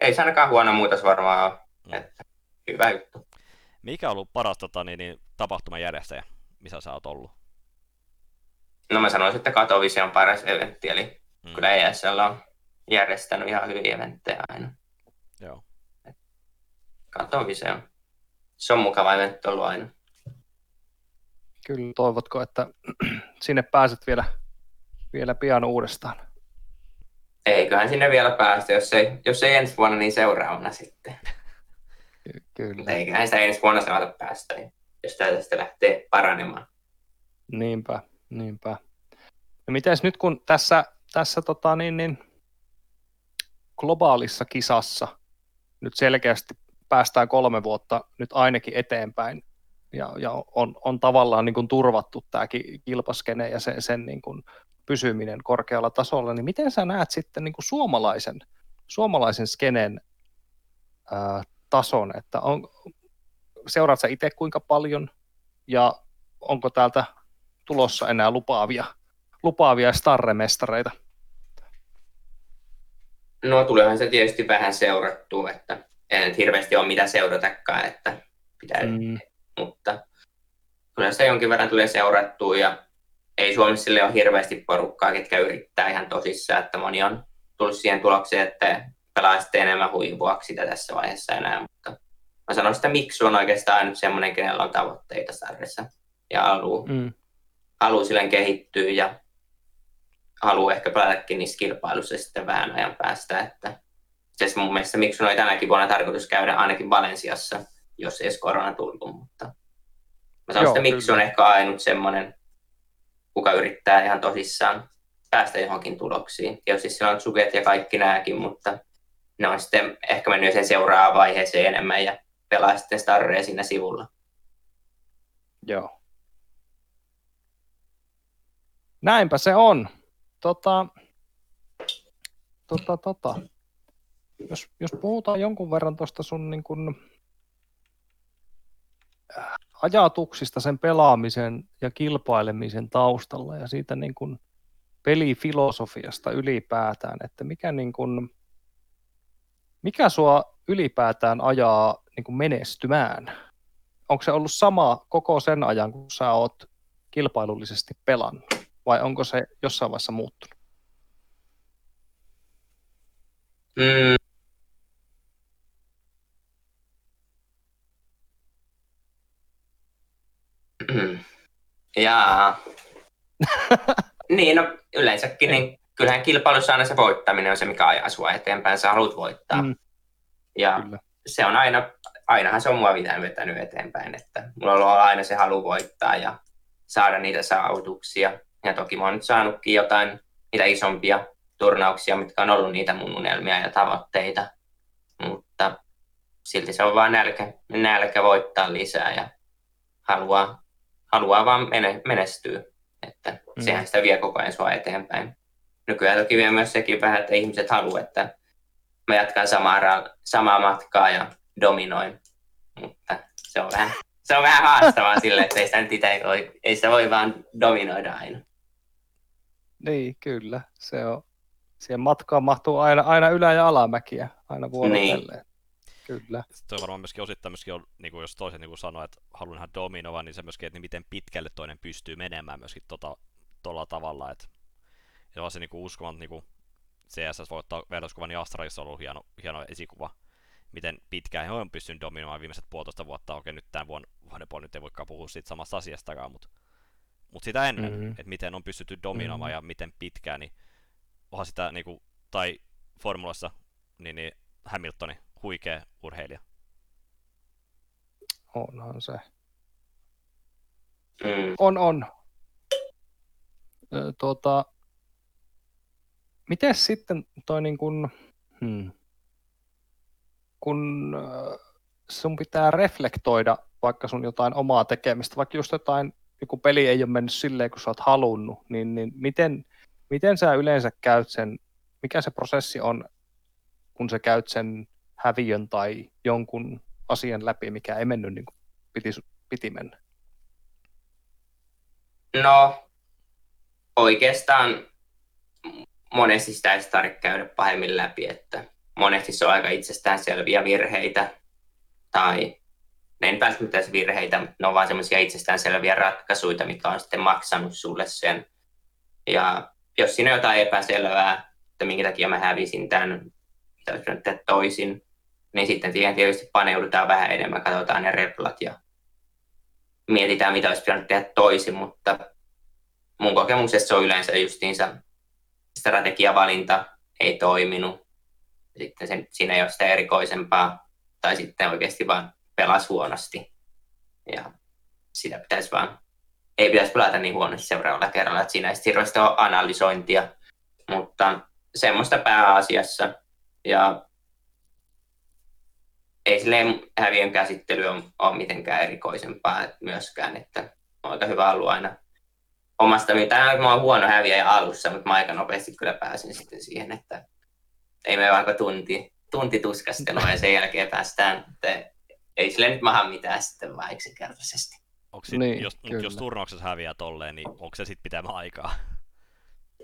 Ei se ainakaan huono muutos varmaan ole. Että hyvä juttu. Mikä on ollut paras tapahtuman järjestäjä, missä sä oot ollut? No mä sanoisin, että Katowice on paras eventti, eli kyllä ESL on järjestänyt ihan hyviä eventtejä aina. Joo. Katowice on. Se on mukava eventti ollut aina. Kyllä, toivotko, että sinne pääset vielä pian uudestaan? Eiköhän sinne vielä päästä, jos ei ensi vuonna, niin seuraavana sitten. Kyllä. Eiköhän sitä ensi vuonna saata päästä, jos tästä lähtee paranemaan. Niinpä. No mites nyt kun tässä globaalissa kisassa nyt selkeästi päästään 3 vuotta nyt ainakin eteenpäin ja on tavallaan niin kuin turvattu tämä kilpaskene ja sen niin kuin pysyminen korkealla tasolla, niin miten sä näet sitten niin kuin suomalaisen skenen tason, että seuraat sä itse kuinka paljon ja onko täältä tulossa enää lupaavia starremestareita? No tuleehan se tietysti vähän seurattua, että ei nyt hirveästi ole mitä seuratakaan, että pitää, mutta kyllä se jonkin verran tulee seurattua ja ei Suomessa sille ole hirveästi porukkaa, ketkä yrittää ihan tosissaan, että moni on tullut siihen tulokseen, että pelaa sitten enemmän huivuaksi sitä tässä vaiheessa enää, mutta mä sanoin sitä, miksi on oikeastaan aina semmoinen, kenellä on tavoitteita sarjassa ja haluaa silleen kehittyä ja haluaa ehkä pelatakin niissä kilpailussa sitten vähän ajan päästä, että siis mun mielestä miksi on tänäkin vuonna tarkoitus käydä ainakin Valensiassa, jos ei korona tullut, mutta mä sanoin sitä, miksi on ehkä ainut semmoinen, kuka yrittää ihan tosissaan päästä johonkin tuloksiin. Ja siis siellä on suket ja kaikki nääkin, mutta ne on sitten ehkä mennyt sen seuraavaan vaiheeseen enemmän ja pelaa sitten starreja siinä sivulla. Joo. Näinpä se on. Jos puhutaan jonkun verran tuosta sun niin kun ajatuksista sen pelaamisen ja kilpailemisen taustalla ja siitä niin kuin pelifilosofiasta ylipäätään, että mikä sua ylipäätään ajaa niin kuin menestymään? Onko se ollut sama koko sen ajan, kun sä oot kilpailullisesti pelannut vai onko se jossain vaiheessa muuttunut? Jaa. Niin, no yleensäkin, niin kyllähän kilpailussa aina se voittaminen on se, mikä ajaa sua eteenpäin, sä haluat voittaa. Ja kyllä, se on ainahan se on mua vetänyt eteenpäin, että mulla on ollut aina se halu voittaa ja saada niitä saavutuksia. Ja toki mä oon nyt saanutkin jotain niitä isompia turnauksia, mitkä on ollut niitä mun unelmia ja tavoitteita. Mutta silti se on vaan nälkä voittaa lisää ja haluaa vaan menestyä. Että sehän sitä vie koko ajan sua eteenpäin. Nykyään toki vie myös sekin vähän, että ihmiset haluaa, että mä jatkan samaa matkaa ja dominoin. Mutta se on vähän haastavaa sille, että ei sitä voi vaan dominoida aina. Niin, kyllä. Se on. Siihen matkaan mahtuu aina ylä- ja alamäkiä, aina vuorotellen. Niin. Kyllä. Tuo varmaan myöskin osittain myöskin on, niin kuin jos toiset niin sanoo, että haluan ihan dominoida, niin se myöskin, että miten pitkälle toinen pystyy menemään myöskin tuolla tavalla. Että se on se niin uskomaton, niin kuin CSS voi ottaa vertauskuvan, niin Astralissa on ollut hieno esikuva. Miten pitkään he on pystynyt dominoimaan viimeiset 1,5 vuotta. Okei, nyt tämän vuoden puolella nyt ei voikaan puhua siitä samasta asiastakaan, mutta sitä ennen, että miten on pystytty dominoimaan ja miten pitkään, niin onhan sitä, niin kuin, tai formulassa, niin Hamiltoni, huikea urheilija. Onhan se. On. Mites sitten toi niin kun, kun sun pitää reflektoida vaikka sun jotain omaa tekemistä, vaikka just joku peli ei ole mennyt silleen, kun sä oot halunnut, niin miten sä yleensä käyt sen, mikä se prosessi on, kun sä käyt sen häviön tai jonkun asian läpi, mikä ei mennyt niin kuin piti mennä? No, oikeastaan monesti sitä ei tarvitse käydä pahemmin läpi, että monesti se on aika itsestäänselviä virheitä, tai ne ei välttämättä virheitä, mutta ne on vaan semmoisia itsestäänselviä ratkaisuja, mikä on sitten maksanut sulle sen. Ja jos siinä on jotain epäselvää, että minkä takia mä hävisin tämän, mitä toisin, niin sitten tietysti paneudutaan vähän enemmän, katsotaan ne replat ja mietitään, mitä olisi pitänyt tehdä toisin, mutta mun kokemuksessa se on yleensä justiinsa strategiavalinta ei toiminut, sitten siinä ei ole sitä erikoisempaa, tai sitten oikeasti vaan pelasi huonosti ja sitä pitäisi vaan ei pitäisi pelata niin huonosti seuraavalla kerralla, että siinä ei sitten hirveästi ole analysointia, mutta semmoista pääasiassa. Ja ei silleen häviön käsittely ole mitenkään erikoisempaa myöskään, että on aika hyvä ollut aina omasta mitään. Mä oon huono häviäjä alussa, mutta mä aika nopeasti kyllä pääsin sitten siihen, että ei mene vaikka tunti tuskastelua ja sen jälkeen päästään, että ei silleen nyt maha mitään sitten vaan yksinkertaisesti. Niin, jos turnauksessa häviää tolleen, niin onko se sitten pitämään aikaa?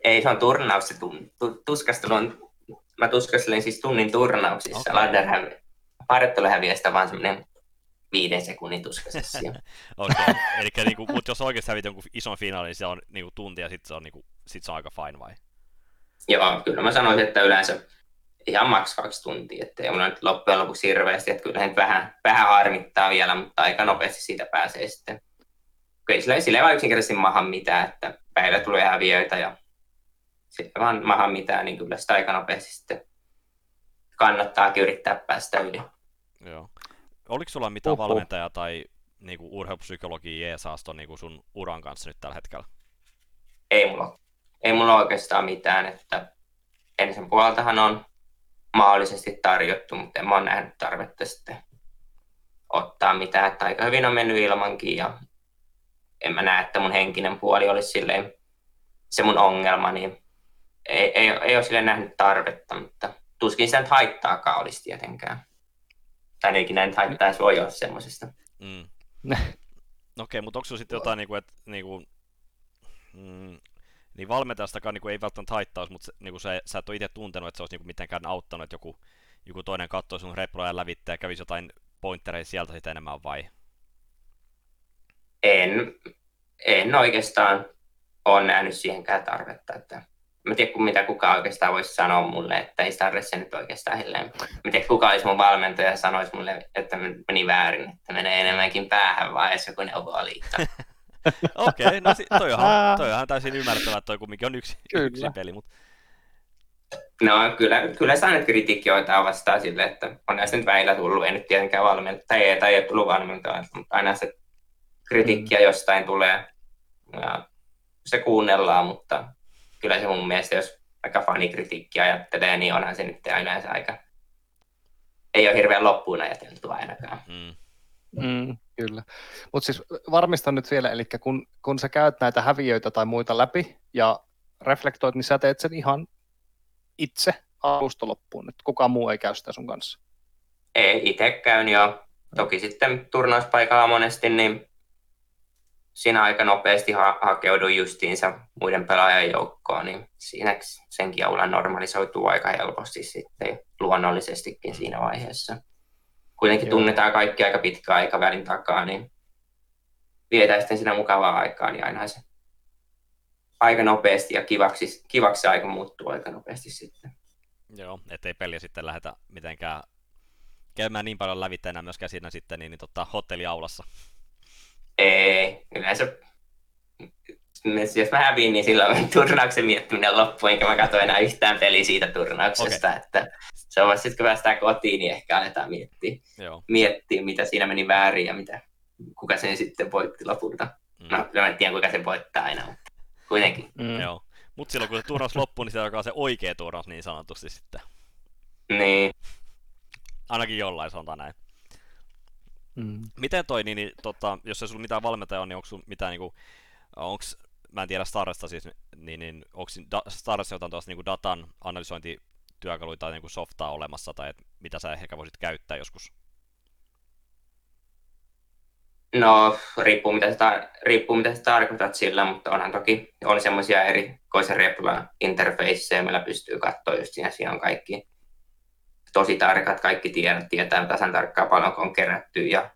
Ei, se on turnaus. Se tuskastelu on, mä tuskastelin siis tunnin turnauksissa. Okay. Harjoittelu häviää sitä vaan semmoinen 5 sekunnin tuskasessio. Okei, okay. Niinku, mutta jos oikeasti häviät jonkun ison finaalin, niin se on niinku tunti ja sit se on aika fine vai? Joo, kyllä mä sanoisin, että yleensä ihan maks 2 tuntia, että ei mulla nyt loppujen lopuksi hirveästi, että kyllä vähän harmittaa vielä, mutta aika nopeasti siitä pääsee sitten. Kyllä sillä ei vaan yksinkertaisesti maha mitään, että päivä tulee häviöitä ja sillä ei vaan maha mitään, niin kyllä sitä aika nopeasti sitten kannattaakin yrittää päästä yli. Joo. Oliko sulla mitään valmentajaa tai niinku urheilupsykologia jeesaasto niinku sun uran kanssa nyt tällä hetkellä? Ei mulla oikeastaan mitään, että ensin puoltahan on mahdollisesti tarjottu, mutta en mä ole nähnyt tarvetta sitten ottaa mitään. Että aika hyvin on mennyt ilmankin ja en mä näe, että mun henkinen puoli olisi silleen se mun ongelma, niin ei ole silleen nähnyt tarvetta, mutta tuskin sitä nyt haittaakaan olisi tietenkään. Tai ikinä nyt haittaa voi olla semmoisesta. Okei, mutta onko sinulla sitten jotain, että niin valmentajastakaan ei välttämättä haittaisi, mutta sä et ole itse tuntenut, että se olisi mitenkään auttanut, että joku toinen katsoo sun reploja lävittä ja kävisi jotain pointtereja sieltä sitten enemmän vai? En oikeastaan ole nähnyt siihenkään tarvetta. Että mä tiedän, mitä kukaan oikeastaan voisi sanoa mulle, että ei tarvitse nyt oikeastaan silleen. Mä tiedän, kukaan olisi mun valmentaja ja sanoisi mulle, että meni väärin, että menee enemmänkin päähän vaan, jos joku neuvoa liittaa. Okei, no toi on täysin ymmärrettävää, että toi kumminkin on yksi peli, mutta... No kyllä saa nyt kritiikkiä vastaan sille, että on näistä nyt väillä tullut, ei nyt tietenkään ei ole tullut valmentaa, mutta aina se kritiikkiä jostain tulee ja se kuunnellaan, mutta kyllä se mun mielestä, jos aika fanikritiikkiä ajattelee, niin onhan se nyt yleensä aika ei ole hirveän loppuun ajateltu ainakaan. Kyllä. Mutta siis varmistan nyt vielä, eli kun sä käyt näitä häviöitä tai muita läpi ja reflektoit, niin sä teet sen ihan itse alusta loppuun, että kukaan muu ei käy sitä sun kanssa. Ei, itse käyn jo. Toki sitten turnauspaikalla monesti, niin siinä aika nopeasti hakeudun justiinsa muiden pelaajien joukkoon, niin siinä senkin aula normalisoituu aika helposti sitten luonnollisestikin siinä vaiheessa. Kuitenkin tunnetaan kaikki aika pitkän aikavälin takaa, niin vietään sitten siinä mukavaa aikaa, niin aina se aika nopeasti ja kivaksi aika muuttuu aika nopeasti sitten. Joo, ettei peliä sitten lähdetä mitenkään käymään niin paljon lävittä enää myöskään siinä sitten niin hotelliaulassa. Ei, yleensä jos mä häviin, niin silloin turnauksen miettiminen loppui, enkä mä katso enää yhtään peliä siitä turnauksesta. Okay. Että se on vasta sitten, kun päästään kotiin, niin ehkä aletaan miettiä mitä siinä meni väärin ja kuka sen sitten voitti lopulta. No, mä en tiedä, kuka sen voittaa aina, mutta kuitenkin. Joo. Mutta silloin, kun se turnaus loppuu, niin se alkaa se oikea turnaus niin sanotusti sitten. Niin. Ainakin jollain, sanotaan näin. Miten toi, jos ei sulla mitään valmentaja on, niin onko sulla mitään niinku, onks, mä en tiedä Starresta siis, niin onko Starressa jotain tuosta niinku datan analysointityökaluja tai niinku softaa olemassa, tai mitä sä ehkä voisit käyttää joskus? No, riippuu mitä sä tarkoitat sillä, mutta onhan toki, on semmoisia erikoisen replan interfaceja, millä pystyy katsoa just siinä on kaikki. Tosi tarkat, kaikki tietää tasan tarkkaan paljonko on kerätty ja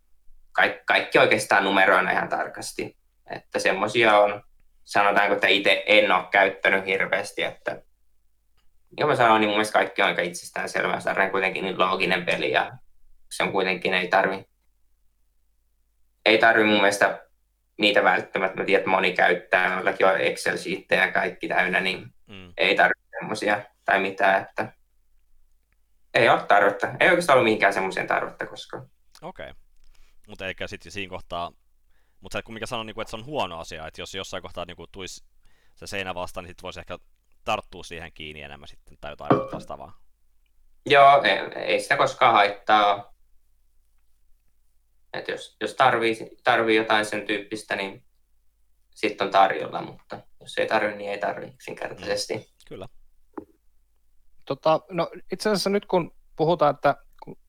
kaikki oikeastaan numeroina ihan tarkasti. Että semmoisia on, sanotaanko, että itse en ole käyttänyt hirveästi, että niin mä sanon, niin mun mielestä kaikki on aika itsestäänselvää. Sarjan kuitenkin niin looginen peli ja se on kuitenkin, ei tarvi mun mielestä niitä välttämättä. Mä tiedän, että moni käyttää, jollakin on Excel-siittejä ja kaikki täynnä, niin ei tarvi semmoisia tai mitään, että ei ole tarvetta. Ei oikeastaan ollut mihinkään semmoiseen tarvetta koskaan. Okei. Mutta eikä sitten siinä kohtaa... Mutta sä et kumminkaan sano, että se on huono asia, että jos jossain kohtaa tulisi se seinä vastaan, niin sitten voisi ehkä tarttua siihen kiinni enemmän sitten tai jotain vastaavaa. Joo, ei sitä koskaan haittaa. Että jos tarvii jotain sen tyyppistä, niin sitten on tarjolla, mutta jos ei tarvi, niin ei tarvi yksinkertaisesti. Kyllä. No itse asiassa nyt kun puhutaan, että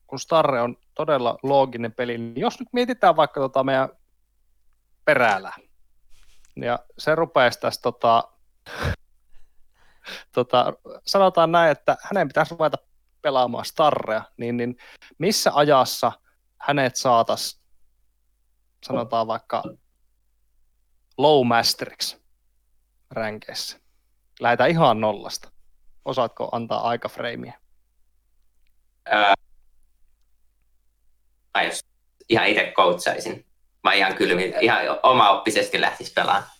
kun Starre on todella looginen peli, niin jos nyt mietitään vaikka meidän perälää, ja se rupeaisi tässä sanotaan näin, että hänen pitäisi ruveta pelaamaan Starrea, niin missä ajassa hänet saataisiin, sanotaan vaikka low masteriksi ränkeissä? Lähdetään ihan nollasta. Osaatko antaa aikafreimiä? Mä jos ihan itse coachaisin. Mä ihan omaoppisesti lähtis pelaamaan.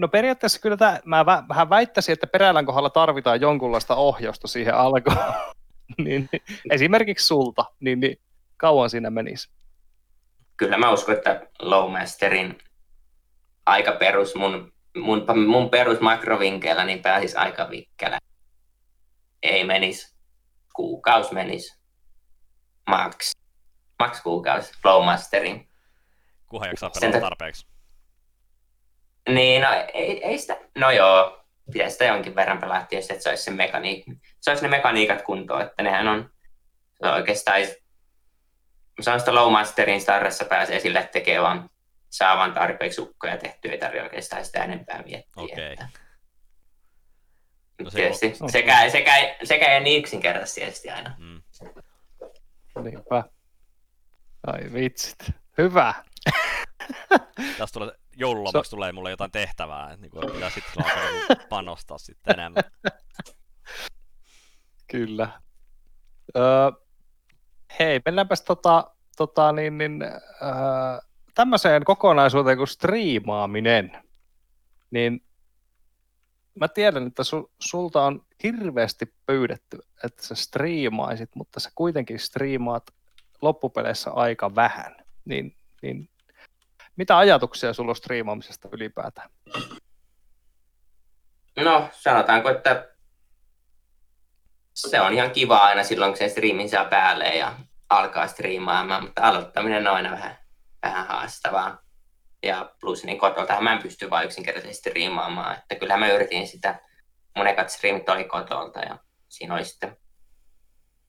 No periaatteessa kyllä mä vähän väittäisin, että perälän kohdalla tarvitaan jonkunlaista ohjausta siihen alkuun. Niin, esimerkiksi sulta, niin kauan siinä menisi. Kyllä mä uskon, että Lowmasterin aika perus mun perus makrovinkeillä niin pääsis aika vikkelä. Ei menis. Kuukausi menis. Max kuukausi Flowmasterin. Kunhan jaksaa pelata tarpeeksi. Niin, no ei sitä... No joo, pitäisi sitä jonkin verran pelata, jos et saisi ne mekaniikat kuntoon, että nehän on oikeastaan... Mä sanon sitä Lowmasterin Starressa pääsee sille, että tekee vaan... Saa vaan tarpeeksi ukkoja tehtyä, ei tarvitse oikeastaan sitä enempää miettiä. Okay. Että... No sekä ei niin yksinkertaisesti aina. Niinpä. Ai vitsit. Hyvä. Tässä tulee joululomaksi tulee mulle jotain tehtävää, niin kuin pitää sitten panostaa sitten enemmän. Kyllä. Hei, mennäänpäs tämmöiseen kokonaisuuteen kuin striimaaminen. Niin mä tiedän, että sulta on hirveästi pyydetty, että sä striimaisit, mutta sä kuitenkin striimaat loppupeleissä aika vähän. Niin mitä ajatuksia sulla on striimaamisesta ylipäätään? No, sanotaanko, että se on ihan kiva aina silloin, kun sen striimin saa päälle ja alkaa striimaamaan, mutta aloittaminen on aina vähän haastavaa. Ja plus niin kotoltahan mä en pysty vaan yksinkertaisesti striimaamaan, että kyllähän mä yritin sitä. Mun ekat striimit oli kotolta ja siinä oli sitten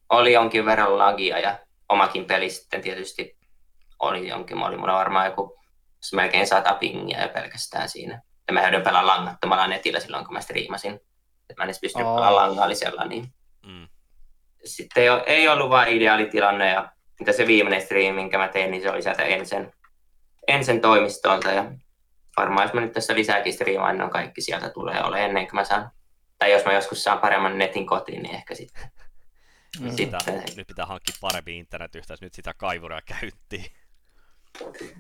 oli jonkin verran lagia ja omakin peli sitten tietysti oli jonkin, oli mulla varmaan joku melkein 100 pingiä ja pelkästään siinä. Ja mä höydyn pelaa langattomalla netillä silloin, kun mä striimasin, että mä en edes pystynyt pelaa langallisella, niin sitten ei ollut vaan ideaalitilanne ja mitä se viimeinen striimi, minkä mä tein, niin se oli sieltä ENCEn toimistolta ja varmaan jos mä nyt tässä lisääkin striimaan, niin on kaikki sieltä tulee ole ennen kuin mä saan, tai jos mä joskus saan paremman netin kotiin, niin ehkä sitten. Nyt pitää hankkia parempi internetyhteys, nyt sitä kaivuria käyttiin.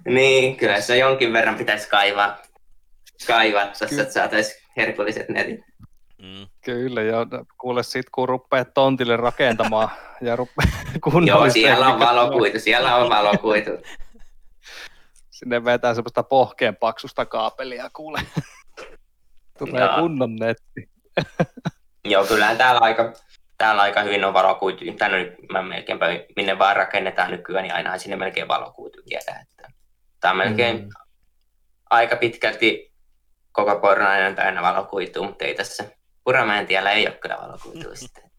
Niin, kyllä se jonkin verran pitäisi kaivaa tässä, että saataisiin herkulliset netit. Kyllä, ja kuule sit kun rupeat tontille rakentamaan ja rupeat kunnollisesti. Joo, siellä on valokuitu. Sinne vetää semmoista pohkeen paksusta kaapelia, kuule. Tulee kunnon netti. Joo, kyllähän täällä aika hyvin on valokuituja. Tänne mä melkein minne vaan rakennetaan nykyään, niin ainahan sinne melkein valokuituja viedään. Tää on melkein aika pitkälti koko Pornainen täynnä valokuitua, mutta ei tässä Puramäen tiellä ei ole kyllä valokuitua sitten.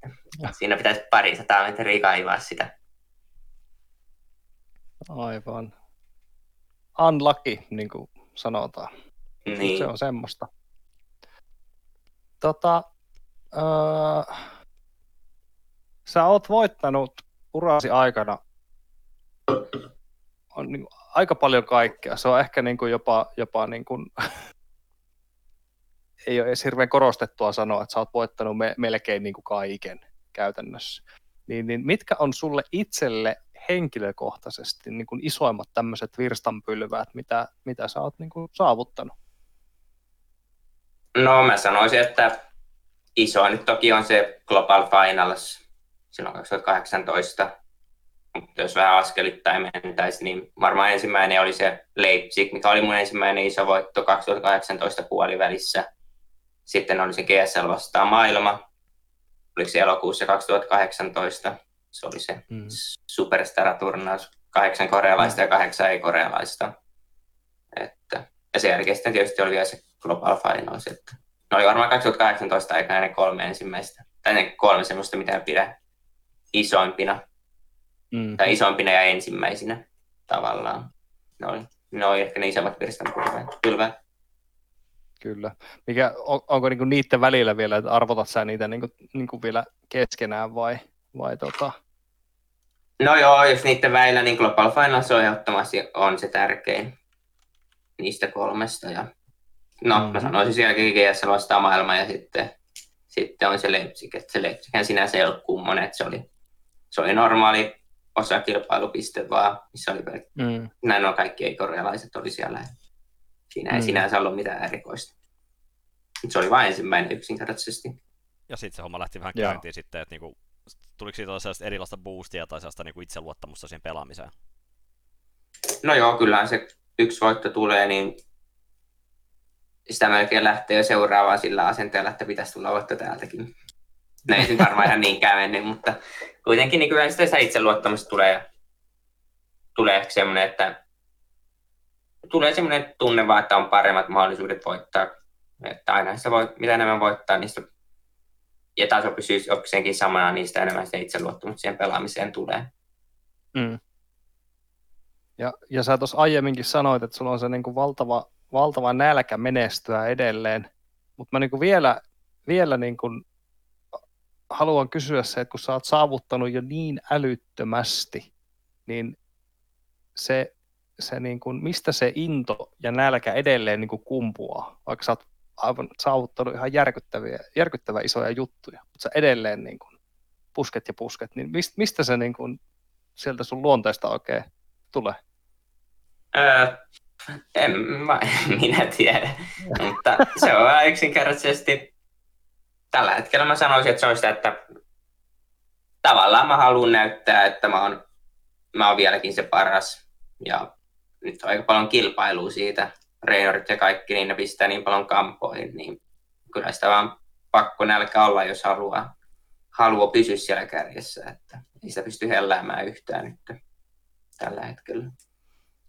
Siinä pitäisi 200 metriä kaivaa sitä. Aivan. Unlucky, niin kuin sanotaan. Niin. Se on semmoista. Sä oot voittanut urasi aikana on niin kuin aika paljon kaikkea. Se on ehkä niin kuin jopa niin kuin ei ole edes hirveän korostettua sanoa, että sä oot voittanut melkein niin kuin kaiken käytännössä. Niin mitkä on sulle itselle henkilökohtaisesti niin kuin isoimmat tämmöiset virstanpylväät, mitä sä oot niin kuin saavuttanut? No mä sanoisin, että iso nyt toki on se Global Finals silloin 2018, mutta jos vähän askelittain mentäisiin, niin varmaan ensimmäinen oli se Leipzig, mikä oli mun ensimmäinen iso voitto 2018 puolivälissä. Sitten oli se GSL vastaan maailma, oliko se elokuussa 2018, se oli se Superstara-turnaus, 8 korealaista ja 8 ei-korealaista. Ja sen jälkeen sitten tietysti oli vielä se Global Finals, että ne oli varmaan 2018 aikana ne 3 ensimmäistä, tai ne 3 semmoista, mitä en pidä isoimpina, tai isoimpina ja ensimmäisinä tavallaan. Ne oli ehkä ne isommat virstanpylväät. Kyllä. Mikä, onko niinku niiden välillä vielä, että arvotat sä niitä niinku vielä keskenään vai ? No joo, jos niiden välillä, niin Global Finals on se tärkein niistä 3. Ja mä sanoisin sielläkin GSL vastaan maailma ja sitten on se Leipzig. Se Leipzighän sinänsä ei ollut kummonen, että se oli normaali osakilpailupiste vaan, missä oli näin on kaikki ei-korealaiset oli siellä. Siinä ei sinänsä ollut mitään erikoista. Se oli vain ensimmäinen yksinkertaisesti. Ja sitten se homma lähti vähän käyntiin sitten, että niinku, tuliko siitä sellaista erilaista boostia tai sellaista niinku itseluottamusta siihen pelaamiseen? No joo, kyllähän se yksi voitto tulee, niin sitä melkein lähtee jo seuraavaan sillä asenteella, että pitäisi tulla voitto täältäkin. No ei se varmaan ihan niinkään mennyt, mutta kuitenkin niin kyllä sitä itseluottamusta tulee ehkä semmoinen, että tulee semmoinen tunne vaan, että on paremmat mahdollisuudet voittaa. Että aina sitä mitä enemmän voittaa, niistä ja taso pysyy jokseenkin samana, niistä enemmän sitä itseluottamusta siihen pelaamiseen tulee. Ja sä tuossa aiemminkin sanoit, että sulla on se niin kuin valtava nälkä menestyä edelleen, mutta mä niin kuin vielä niin kuin haluan kysyä se, että kun sä oot saavuttanut jo niin älyttömästi, niin se niin kuin, mistä se into ja nälkä edelleen niin kuin kumpuaa, vaikka sä oot aivan saavuttanut ihan järkyttävän isoja juttuja, mutta sä edelleen niin kuin pusket, niin mistä se niin kuin sieltä sun luonteesta oikein tulee? Minä tiedä, mutta se on yksinkertaisesti tällä hetkellä mä sanoisin, että se on sitä, että tavallaan mä haluan näyttää, että mä oon vieläkin se paras ja nyt on aika paljon kilpailua siitä. Reinorit ja kaikki, niin ne pistää niin paljon kampoihin, niin kyllä sitä vaan pakko nälkä olla, jos haluaa, halua pysyä siellä kärjessä, että ei sitä pysty helläämään yhtään nyt tällä hetkellä.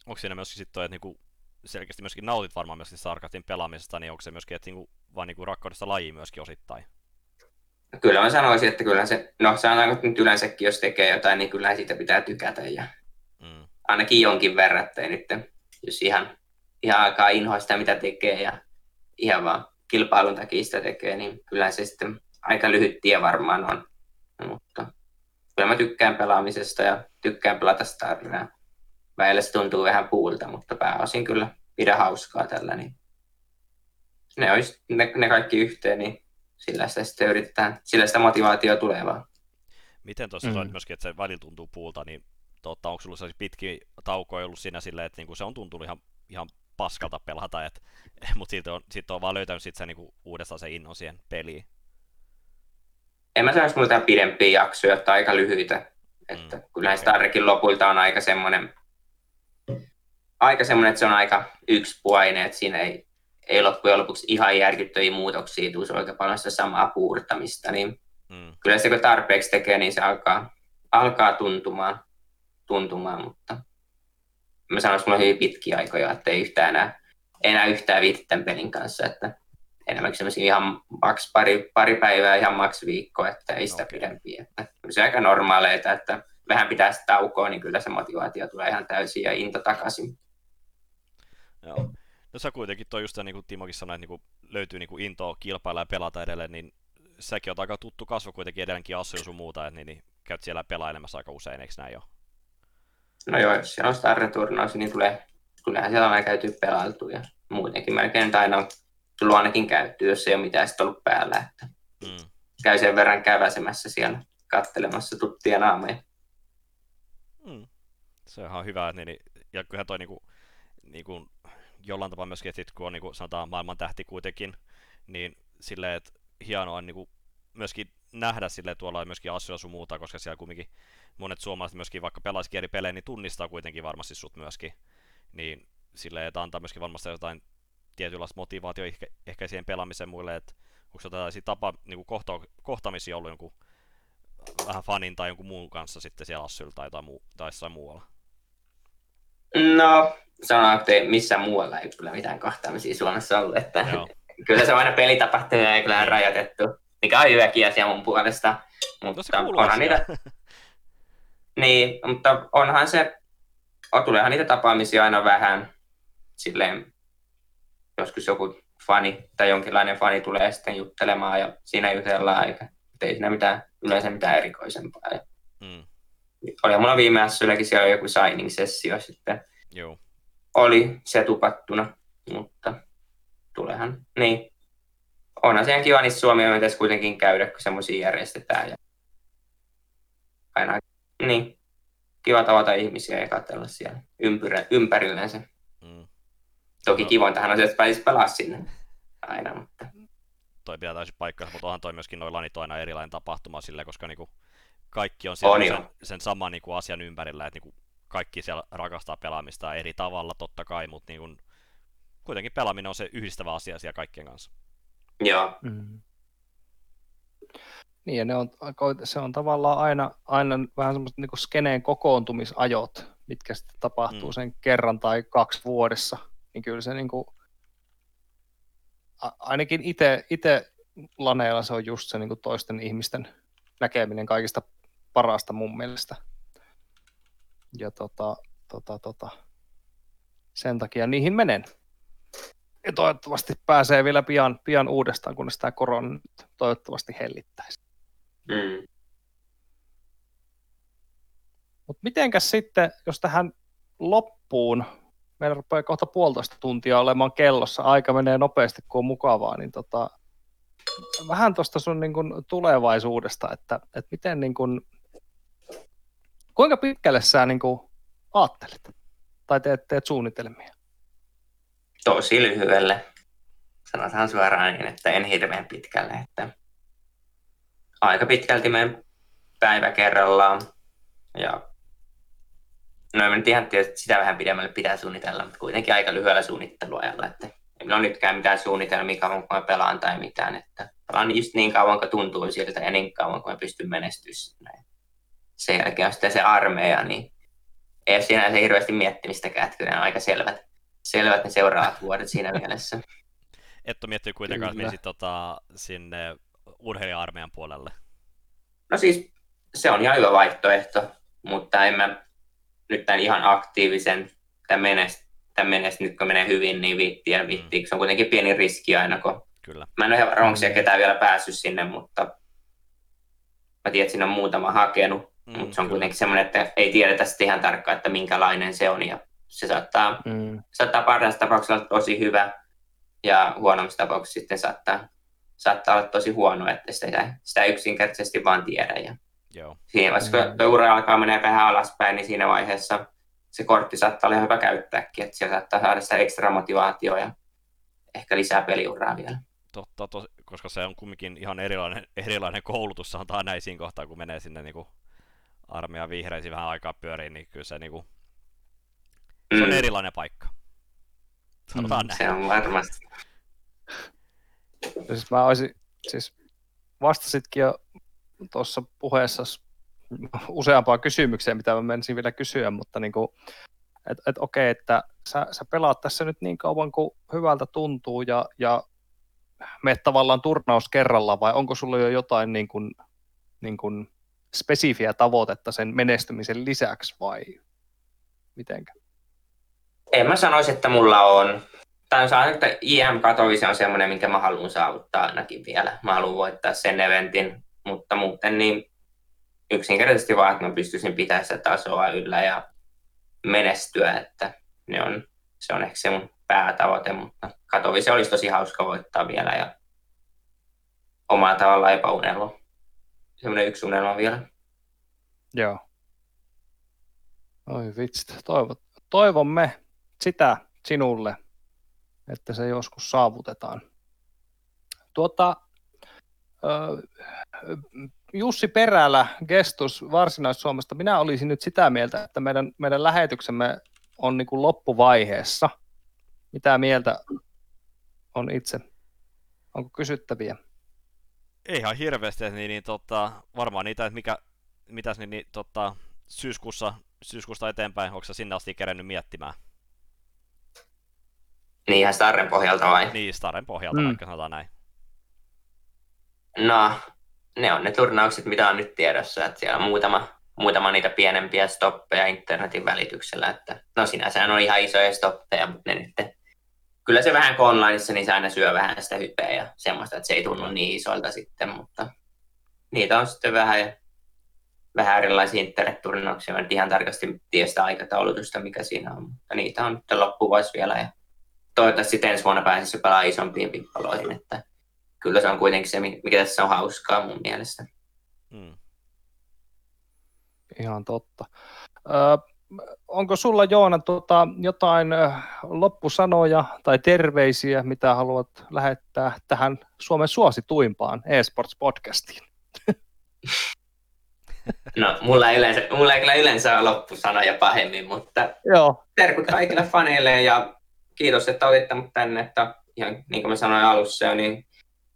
Onko siinä myöskin sitten toi, että niinku selkeästi myöskin nautit varmaan myöskin StarCraftin pelaamisesta, niin onko se myöskin, että niinku, vaan niinku rakkaudesta lajiin myöskin osittain? No, kyllä mä sanoisin, että kyllä se, no sanotaanko nyt yleensäkin, jos tekee jotain, niin kyllä siitä pitää tykätä ja ainakin jonkin verran, että ei nyt, jos ihan alkaa inhoa sitä, mitä tekee ja ihan vaan kilpailun takia sitä tekee, niin kyllä se sitten aika lyhyt tie varmaan on, mutta kyllä mä tykkään pelaamisesta ja tykkään pelata Staria. Välillä se tuntuu vähän puulta, mutta pääosin kyllä pidän hauskaa tällä, niin ne kaikki yhteen, niin sillä sitä sitten yritetään, sillä sitä motivaatiota tulee vaan. Miten tuossa sanoit myöskin, että se välillä tuntuu puulta, niin onko sulla sellaisia pitkiä taukoja ollut siinä silleen, että niinku se on tuntunut ihan paskalta pelata, mutta siitä on vaan löytänyt sit se niinku uudestaan se innon siihen peliin? En mä sanoisi, mulla pidempiä jaksoja, tai aika lyhyitä. Että kyllähän Starkin lopulta on aika semmoinen, että se on aika yksipuolinen, että siinä ei loppujen lopuksi ihan järkyttäviä muutoksia tule, se on aika paljon sitä samaa puurtamista, niin kyllä se kun tarpeeksi tekee, niin se alkaa tuntumaan, mutta mä sanoisin, että mulla on hyvin pitkiä aikoja, että ei yhtään enää yhtään viitti tämän pelin kanssa, että enemmänkin semmoisia ihan maks pari päivää, ihan maks viikko, että ei sitä pidempiä. Se on aika normaaleita, että vähän pitää sitä taukoa, niin kyllä se motivaatio tulee ihan täysin ja into takaisin. Joo. No sä kuitenkin, toi just niin kuin Timokin sanoi, että niin löytyy niin intoa kilpailla ja pelata edelleen, niin säkin oot aika tuttu kasvo kuitenkin edelleenkin assoja sun muuta, että niin käyt siellä pelailemassa aika usein, eikö näin jo? No joo, jos siellä on Star-returnaus, niin tuleehan siellä aina käytyä pelailtua ja muutenkin melkein aina tullut ainakin käyttyä, jos ei ole mitään sitten ollut päällä, että käy sen verran käväsemässä siellä katselemassa tuttia naameja. Se on ihan hyvä, että ja kyllähän toi niinku jollain tapaa myöskin, että kun on niinku, sanotaan maailman tähti kuitenkin, niin silleen, että hienoa on niinku myöskin nähdä silleen tuolla myöskin asioilla sun muuta, koska siellä kumminkin monet suomalaiset myöskin vaikka pelaisikin eri pelejä, niin tunnistaa kuitenkin varmasti sut myöskin, niin silleen, että antaa myöskin varmasti jotain tietynlaista motivaatio ehkä siihen pelaamiseen muille, että onko se tällaisia tapa niinku kohtaamisia ollut jonkun vähän fanin tai jonkun muun kanssa sitten siellä assyllä tai jossain muualla? No, sanotaan, että missään muualla ei kyllä mitään kohtaamisia Suomessa ollut, että kyllä se on aina pelitapahtumia ja kyllä on rajoitettu, mikä on hyväkin asia mun puolesta, mutta onhan niitä... Niin, mutta onhan se, tuleehan niitä tapaamisia aina vähän, silleen joskus joku fani tai jonkinlainen fani tulee sitten juttelemaan ja siinä jutellaan aika. Ei siinä yleensä mitään erikoisempaa. Oli mulla viime ässylläkin siellä joku signing-sessio sitten. Joo. Oli se tupattuna, mutta tulehan. Niin. Onhan siihen kiva niissä Suomeen pitäisi kuitenkin käydä, kun semmoisia järjestetään. Ja... aina niin. Kiva tavata ihmisiä ja katsella siellä ympärillensä. Toki kivoin tähän on se, että pääsisi pelaa sinne aina, mutta... toi pitää täysin paikkansa, mutta onhan toi myöskin noin lanit aina erilainen tapahtuma silleen, koska niinku kaikki on sen saman niinku asian ympärillä, että niinku kaikki siellä rakastaa pelaamista eri tavalla totta kai, mutta niinku, kuitenkin pelaaminen on se yhdistävä asia siellä kaikkien kanssa. Joo. Niin ja se on tavallaan aina vähän semmoiset niinku skeneen kokoontumisajot, mitkä sitten tapahtuu sen kerran tai kaksi vuodessa, niin kyllä se niinku... ainakin itse laneilla se on just se niin kuin toisten ihmisten näkeminen kaikista parasta mun mielestä. Ja sen takia niihin menen. Ja toivottavasti pääsee vielä pian uudestaan, kunnes tämä korona nyt toivottavasti hellittäisi. Mutta mitenkäs sitten, jos tähän loppuun... meillä rupeaa kohta 1,5 tuntia olemaan kellossa. Aika menee nopeasti, kun on mukavaa. Niin vähän tuosta sun niin kun, tulevaisuudesta, että miten, niin kun, kuinka pitkälle sä niin kun, ajattelet tai teet suunnitelmia? Tosi lyhyelle. Sanotaan suoraan niin, että en hirveän pitkälle. Että aika pitkälti menen päivä kerrallaan ja... no en nyt ihan tietysti, sitä vähän pidemmälle pitää suunnitella, mutta kuitenkin aika lyhyellä suunnitteluajalla, että ei ole nytkään mitään suunnitelmia, kun mä pelaan tai mitään, että pelaan just niin kauan, kun tuntuu siltä ja niin kauan, kun mä pystyn menestyä sinne. Sen jälkeen on sitten se armeija, niin ei ole sinänsä hirveästi miettimistä, että kyllä on aika selvät ne seuraavat vuodet siinä mielessä. Et ole miettinyt kuitenkaan, että menisit sinne urheilija-armeijan puolelle? No siis se on ihan hyvä vaihtoehto, mutta en mä nyt tämän ihan aktiivisen, nyt kun menee hyvin, niin viittiä. Se on kuitenkin pieni riski aina, kun kyllä. Mä en ole ihan ronksia ketään vielä päässyt sinne, mutta mä tiedän, että siinä on muutama hakenut, mutta se on kuitenkin semmoinen, että ei tiedetä sitten ihan tarkkaan, että minkälainen se on, ja se saattaa parhaassa tapauksessa olla tosi hyvä, ja huonommassa tapauksessa sitten saattaa olla tosi huono, että sitä yksinkertaisesti vaan tiedä. Ja siinä vaiheessa, kun tuo ura alkaa mennä vähän alaspäin, niin siinä vaiheessa se kortti saattaa olla hyvä käyttääkin, että siellä saattaa saada sitä ekstra motivaatiota ja ehkä lisää peliuraa vielä. Totta, koska se on kumminkin ihan erilainen koulutus, sanotaan näin siinä kohtaa, kun menee sinne niin armeijan vihreisiin vähän aikaa pyöriin, niin kyllä se, niin kuin, se on erilainen paikka. Sanotaan näin. Se on varmasti. Siis mä olisin, vastasitkin jo tuossa puheessa useampaan kysymykseen, mitä mä menisin vielä kysyä, mutta niin kuin, että okei, että sä pelaat tässä nyt niin kauan kuin hyvältä tuntuu ja meet tavallaan turnaus kerrallaan, vai onko sulla jo jotain niin kuin spesifiä tavoitetta sen menestymisen lisäksi vai mitenkä? En mä sanoisi, että mulla on. Tai sanoin, että IEM Katowice on semmoinen, minkä mä haluan saavuttaa ainakin vielä. Mä haluan voittaa sen eventin, mutta muuten niin yksinkertaisesti vaan, että mä pystyisin pitämään sitä tasoa yllä ja menestyä, että se on ehkä se mun päätavoite, mutta Katowice olisi tosi hauska voittaa vielä ja omalla tavallaan epäunelma. Semmoinen yksi unelma vielä. Joo. Oi vitsit, toivomme sitä sinulle, että se joskus saavutetaan. Jussi Perälä, Gestus Varsinais-Suomesta. Minä olisin nyt sitä mieltä, että meidän lähetyksemme on niin kuin loppuvaiheessa. Mitä mieltä on itse? Onko kysyttäviä? Ei ihan hirveästi, varmaan niitä, että syyskuusta eteenpäin, onko sä sinne asti kerennyt miettimään? Niin ihan Starren pohjalta vai? Niin Starren pohjalta, vaikka sanotaan näin. No, ne on ne turnaukset, mitä on nyt tiedossa, että siellä on muutama niitä pienempiä stoppeja internetin välityksellä, että no sinänsä on ihan isoja stoppeja, mutta ne nyt, kyllä se vähän kun onlineissa, niin se aina syö vähän sitä hypeä ja semmoista, että se ei tunnu niin isolta sitten, mutta niitä on sitten vähän ja vähän erilaisia internet-turnauksia, mä nyt ihan tarkasti tiedä sitä aikataulutusta, mikä siinä on, mutta niitä on nyt loppuvuosi vielä ja toivottavasti ensi vuonna pääsisi pelaa isompiin pippaloihin, että kyllä se on kuitenkin se, mikä tässä on hauskaa mun mielestä. Ihan totta. Onko sulla, Joona, jotain loppusanoja tai terveisiä, mitä haluat lähettää tähän Suomen suosituimpaan eSports-podcastiin? No, mulla ei kyllä yleensä ole loppusanoja pahemmin, mutta terkut kaikille faneille ja kiitos, että otitte mut tänne. Että ihan niin kuin mä sanoin alussa, niin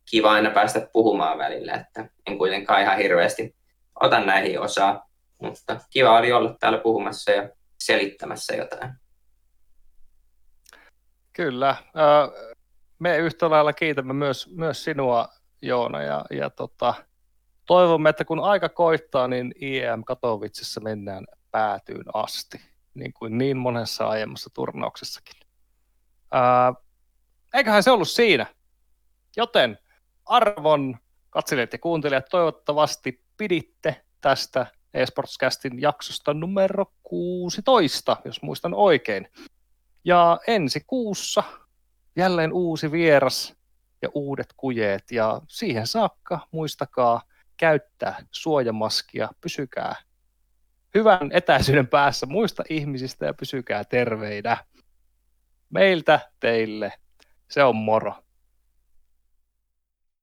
kiva aina päästä puhumaan välillä, että en kuitenkaan ihan hirveästi ota näihin osaa, mutta kiva oli olla täällä puhumassa ja selittämässä jotain. Kyllä. Me yhtä lailla kiitämme myös sinua, Joona, ja toivomme, että kun aika koittaa, niin IEM Katowicessa mennään päätyyn asti, niin kuin niin monessa aiemmassa turnauksessakin. Eiköhän se ollut siinä, joten arvon katselijat ja kuuntelijat, toivottavasti piditte tästä eSportscastin jaksosta numero 16, jos muistan oikein. Ja ensi kuussa jälleen uusi vieras ja uudet kujeet, ja siihen saakka muistakaa käyttää suojamaskia, pysykää hyvän etäisyyden päässä muista ihmisistä ja pysykää terveinä. Meiltä teille, se on moro.